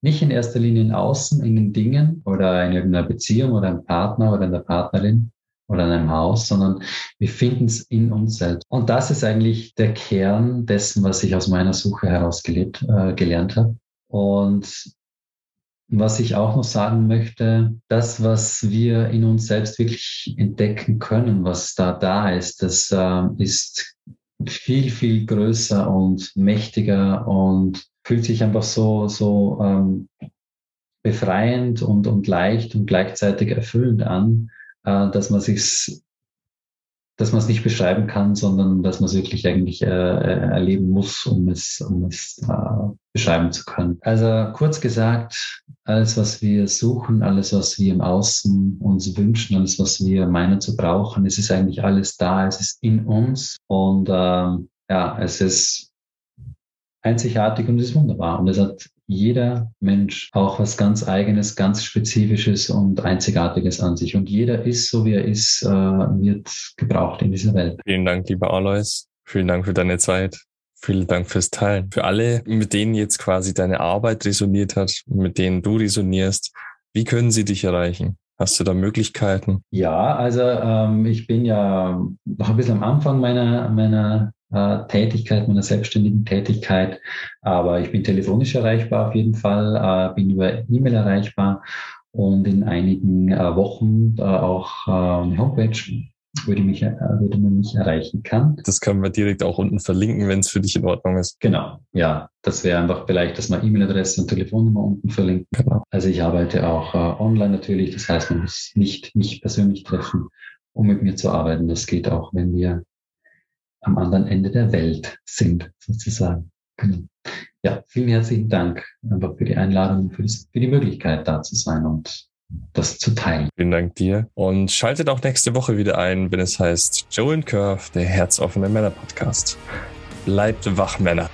nicht in erster Linie in außen, in den Dingen oder in irgendeiner Beziehung oder einem Partner oder einer Partnerin, oder in einem Haus, sondern wir finden es in uns selbst. Und das ist eigentlich der Kern dessen, was ich aus meiner Suche heraus gelebt, äh, gelernt habe. Und was ich auch noch sagen möchte, das, was wir in uns selbst wirklich entdecken können, was da da ist, das äh, ist viel, viel größer und mächtiger und fühlt sich einfach so, so ähm, befreiend und, und leicht und gleichzeitig erfüllend an, dass man sich's, dass man es nicht beschreiben kann, sondern dass man es wirklich eigentlich äh, erleben muss, um es, um es äh, beschreiben zu können. Also kurz gesagt, alles, was wir suchen, alles, was wir im Außen uns wünschen, alles, was wir meinen zu brauchen, es ist eigentlich alles da, es ist in uns und äh, ja, es ist einzigartig und es ist wunderbar. Und es hat jeder Mensch auch was ganz Eigenes, ganz Spezifisches und Einzigartiges an sich. Und jeder ist, so wie er ist, äh, wird gebraucht in dieser Welt. Vielen Dank, lieber Alois. Vielen Dank für deine Zeit. Vielen Dank fürs Teilen. Für alle, mit denen jetzt quasi deine Arbeit resoniert hat, mit denen du resonierst, wie können sie dich erreichen? Hast du da Möglichkeiten? Ja, also ähm, ich bin ja noch ein bisschen am Anfang meiner meiner Äh, Tätigkeit, meiner selbstständigen Tätigkeit. Aber ich bin telefonisch erreichbar auf jeden Fall, äh, bin über E-Mail erreichbar und in einigen äh, Wochen äh, auch äh, eine Homepage, würde mich, äh, würde man mich erreichen kann. Das können wir direkt auch unten verlinken, wenn es für dich in Ordnung ist. Genau, ja. Das wäre einfach vielleicht, dass man E-Mail-Adresse und Telefonnummer unten verlinkt. Genau. Also ich arbeite auch äh, online natürlich. Das heißt, man muss nicht mich persönlich treffen, um mit mir zu arbeiten. Das geht auch, wenn wir am anderen Ende der Welt sind, sozusagen. Genau. Ja, vielen herzlichen Dank einfach für die Einladung, für, das, für die Möglichkeit, da zu sein und das zu teilen. Vielen Dank dir. Und schaltet auch nächste Woche wieder ein, wenn es heißt Joe and Curve, der herzoffene Männer-Podcast. Bleibt wach, Männer.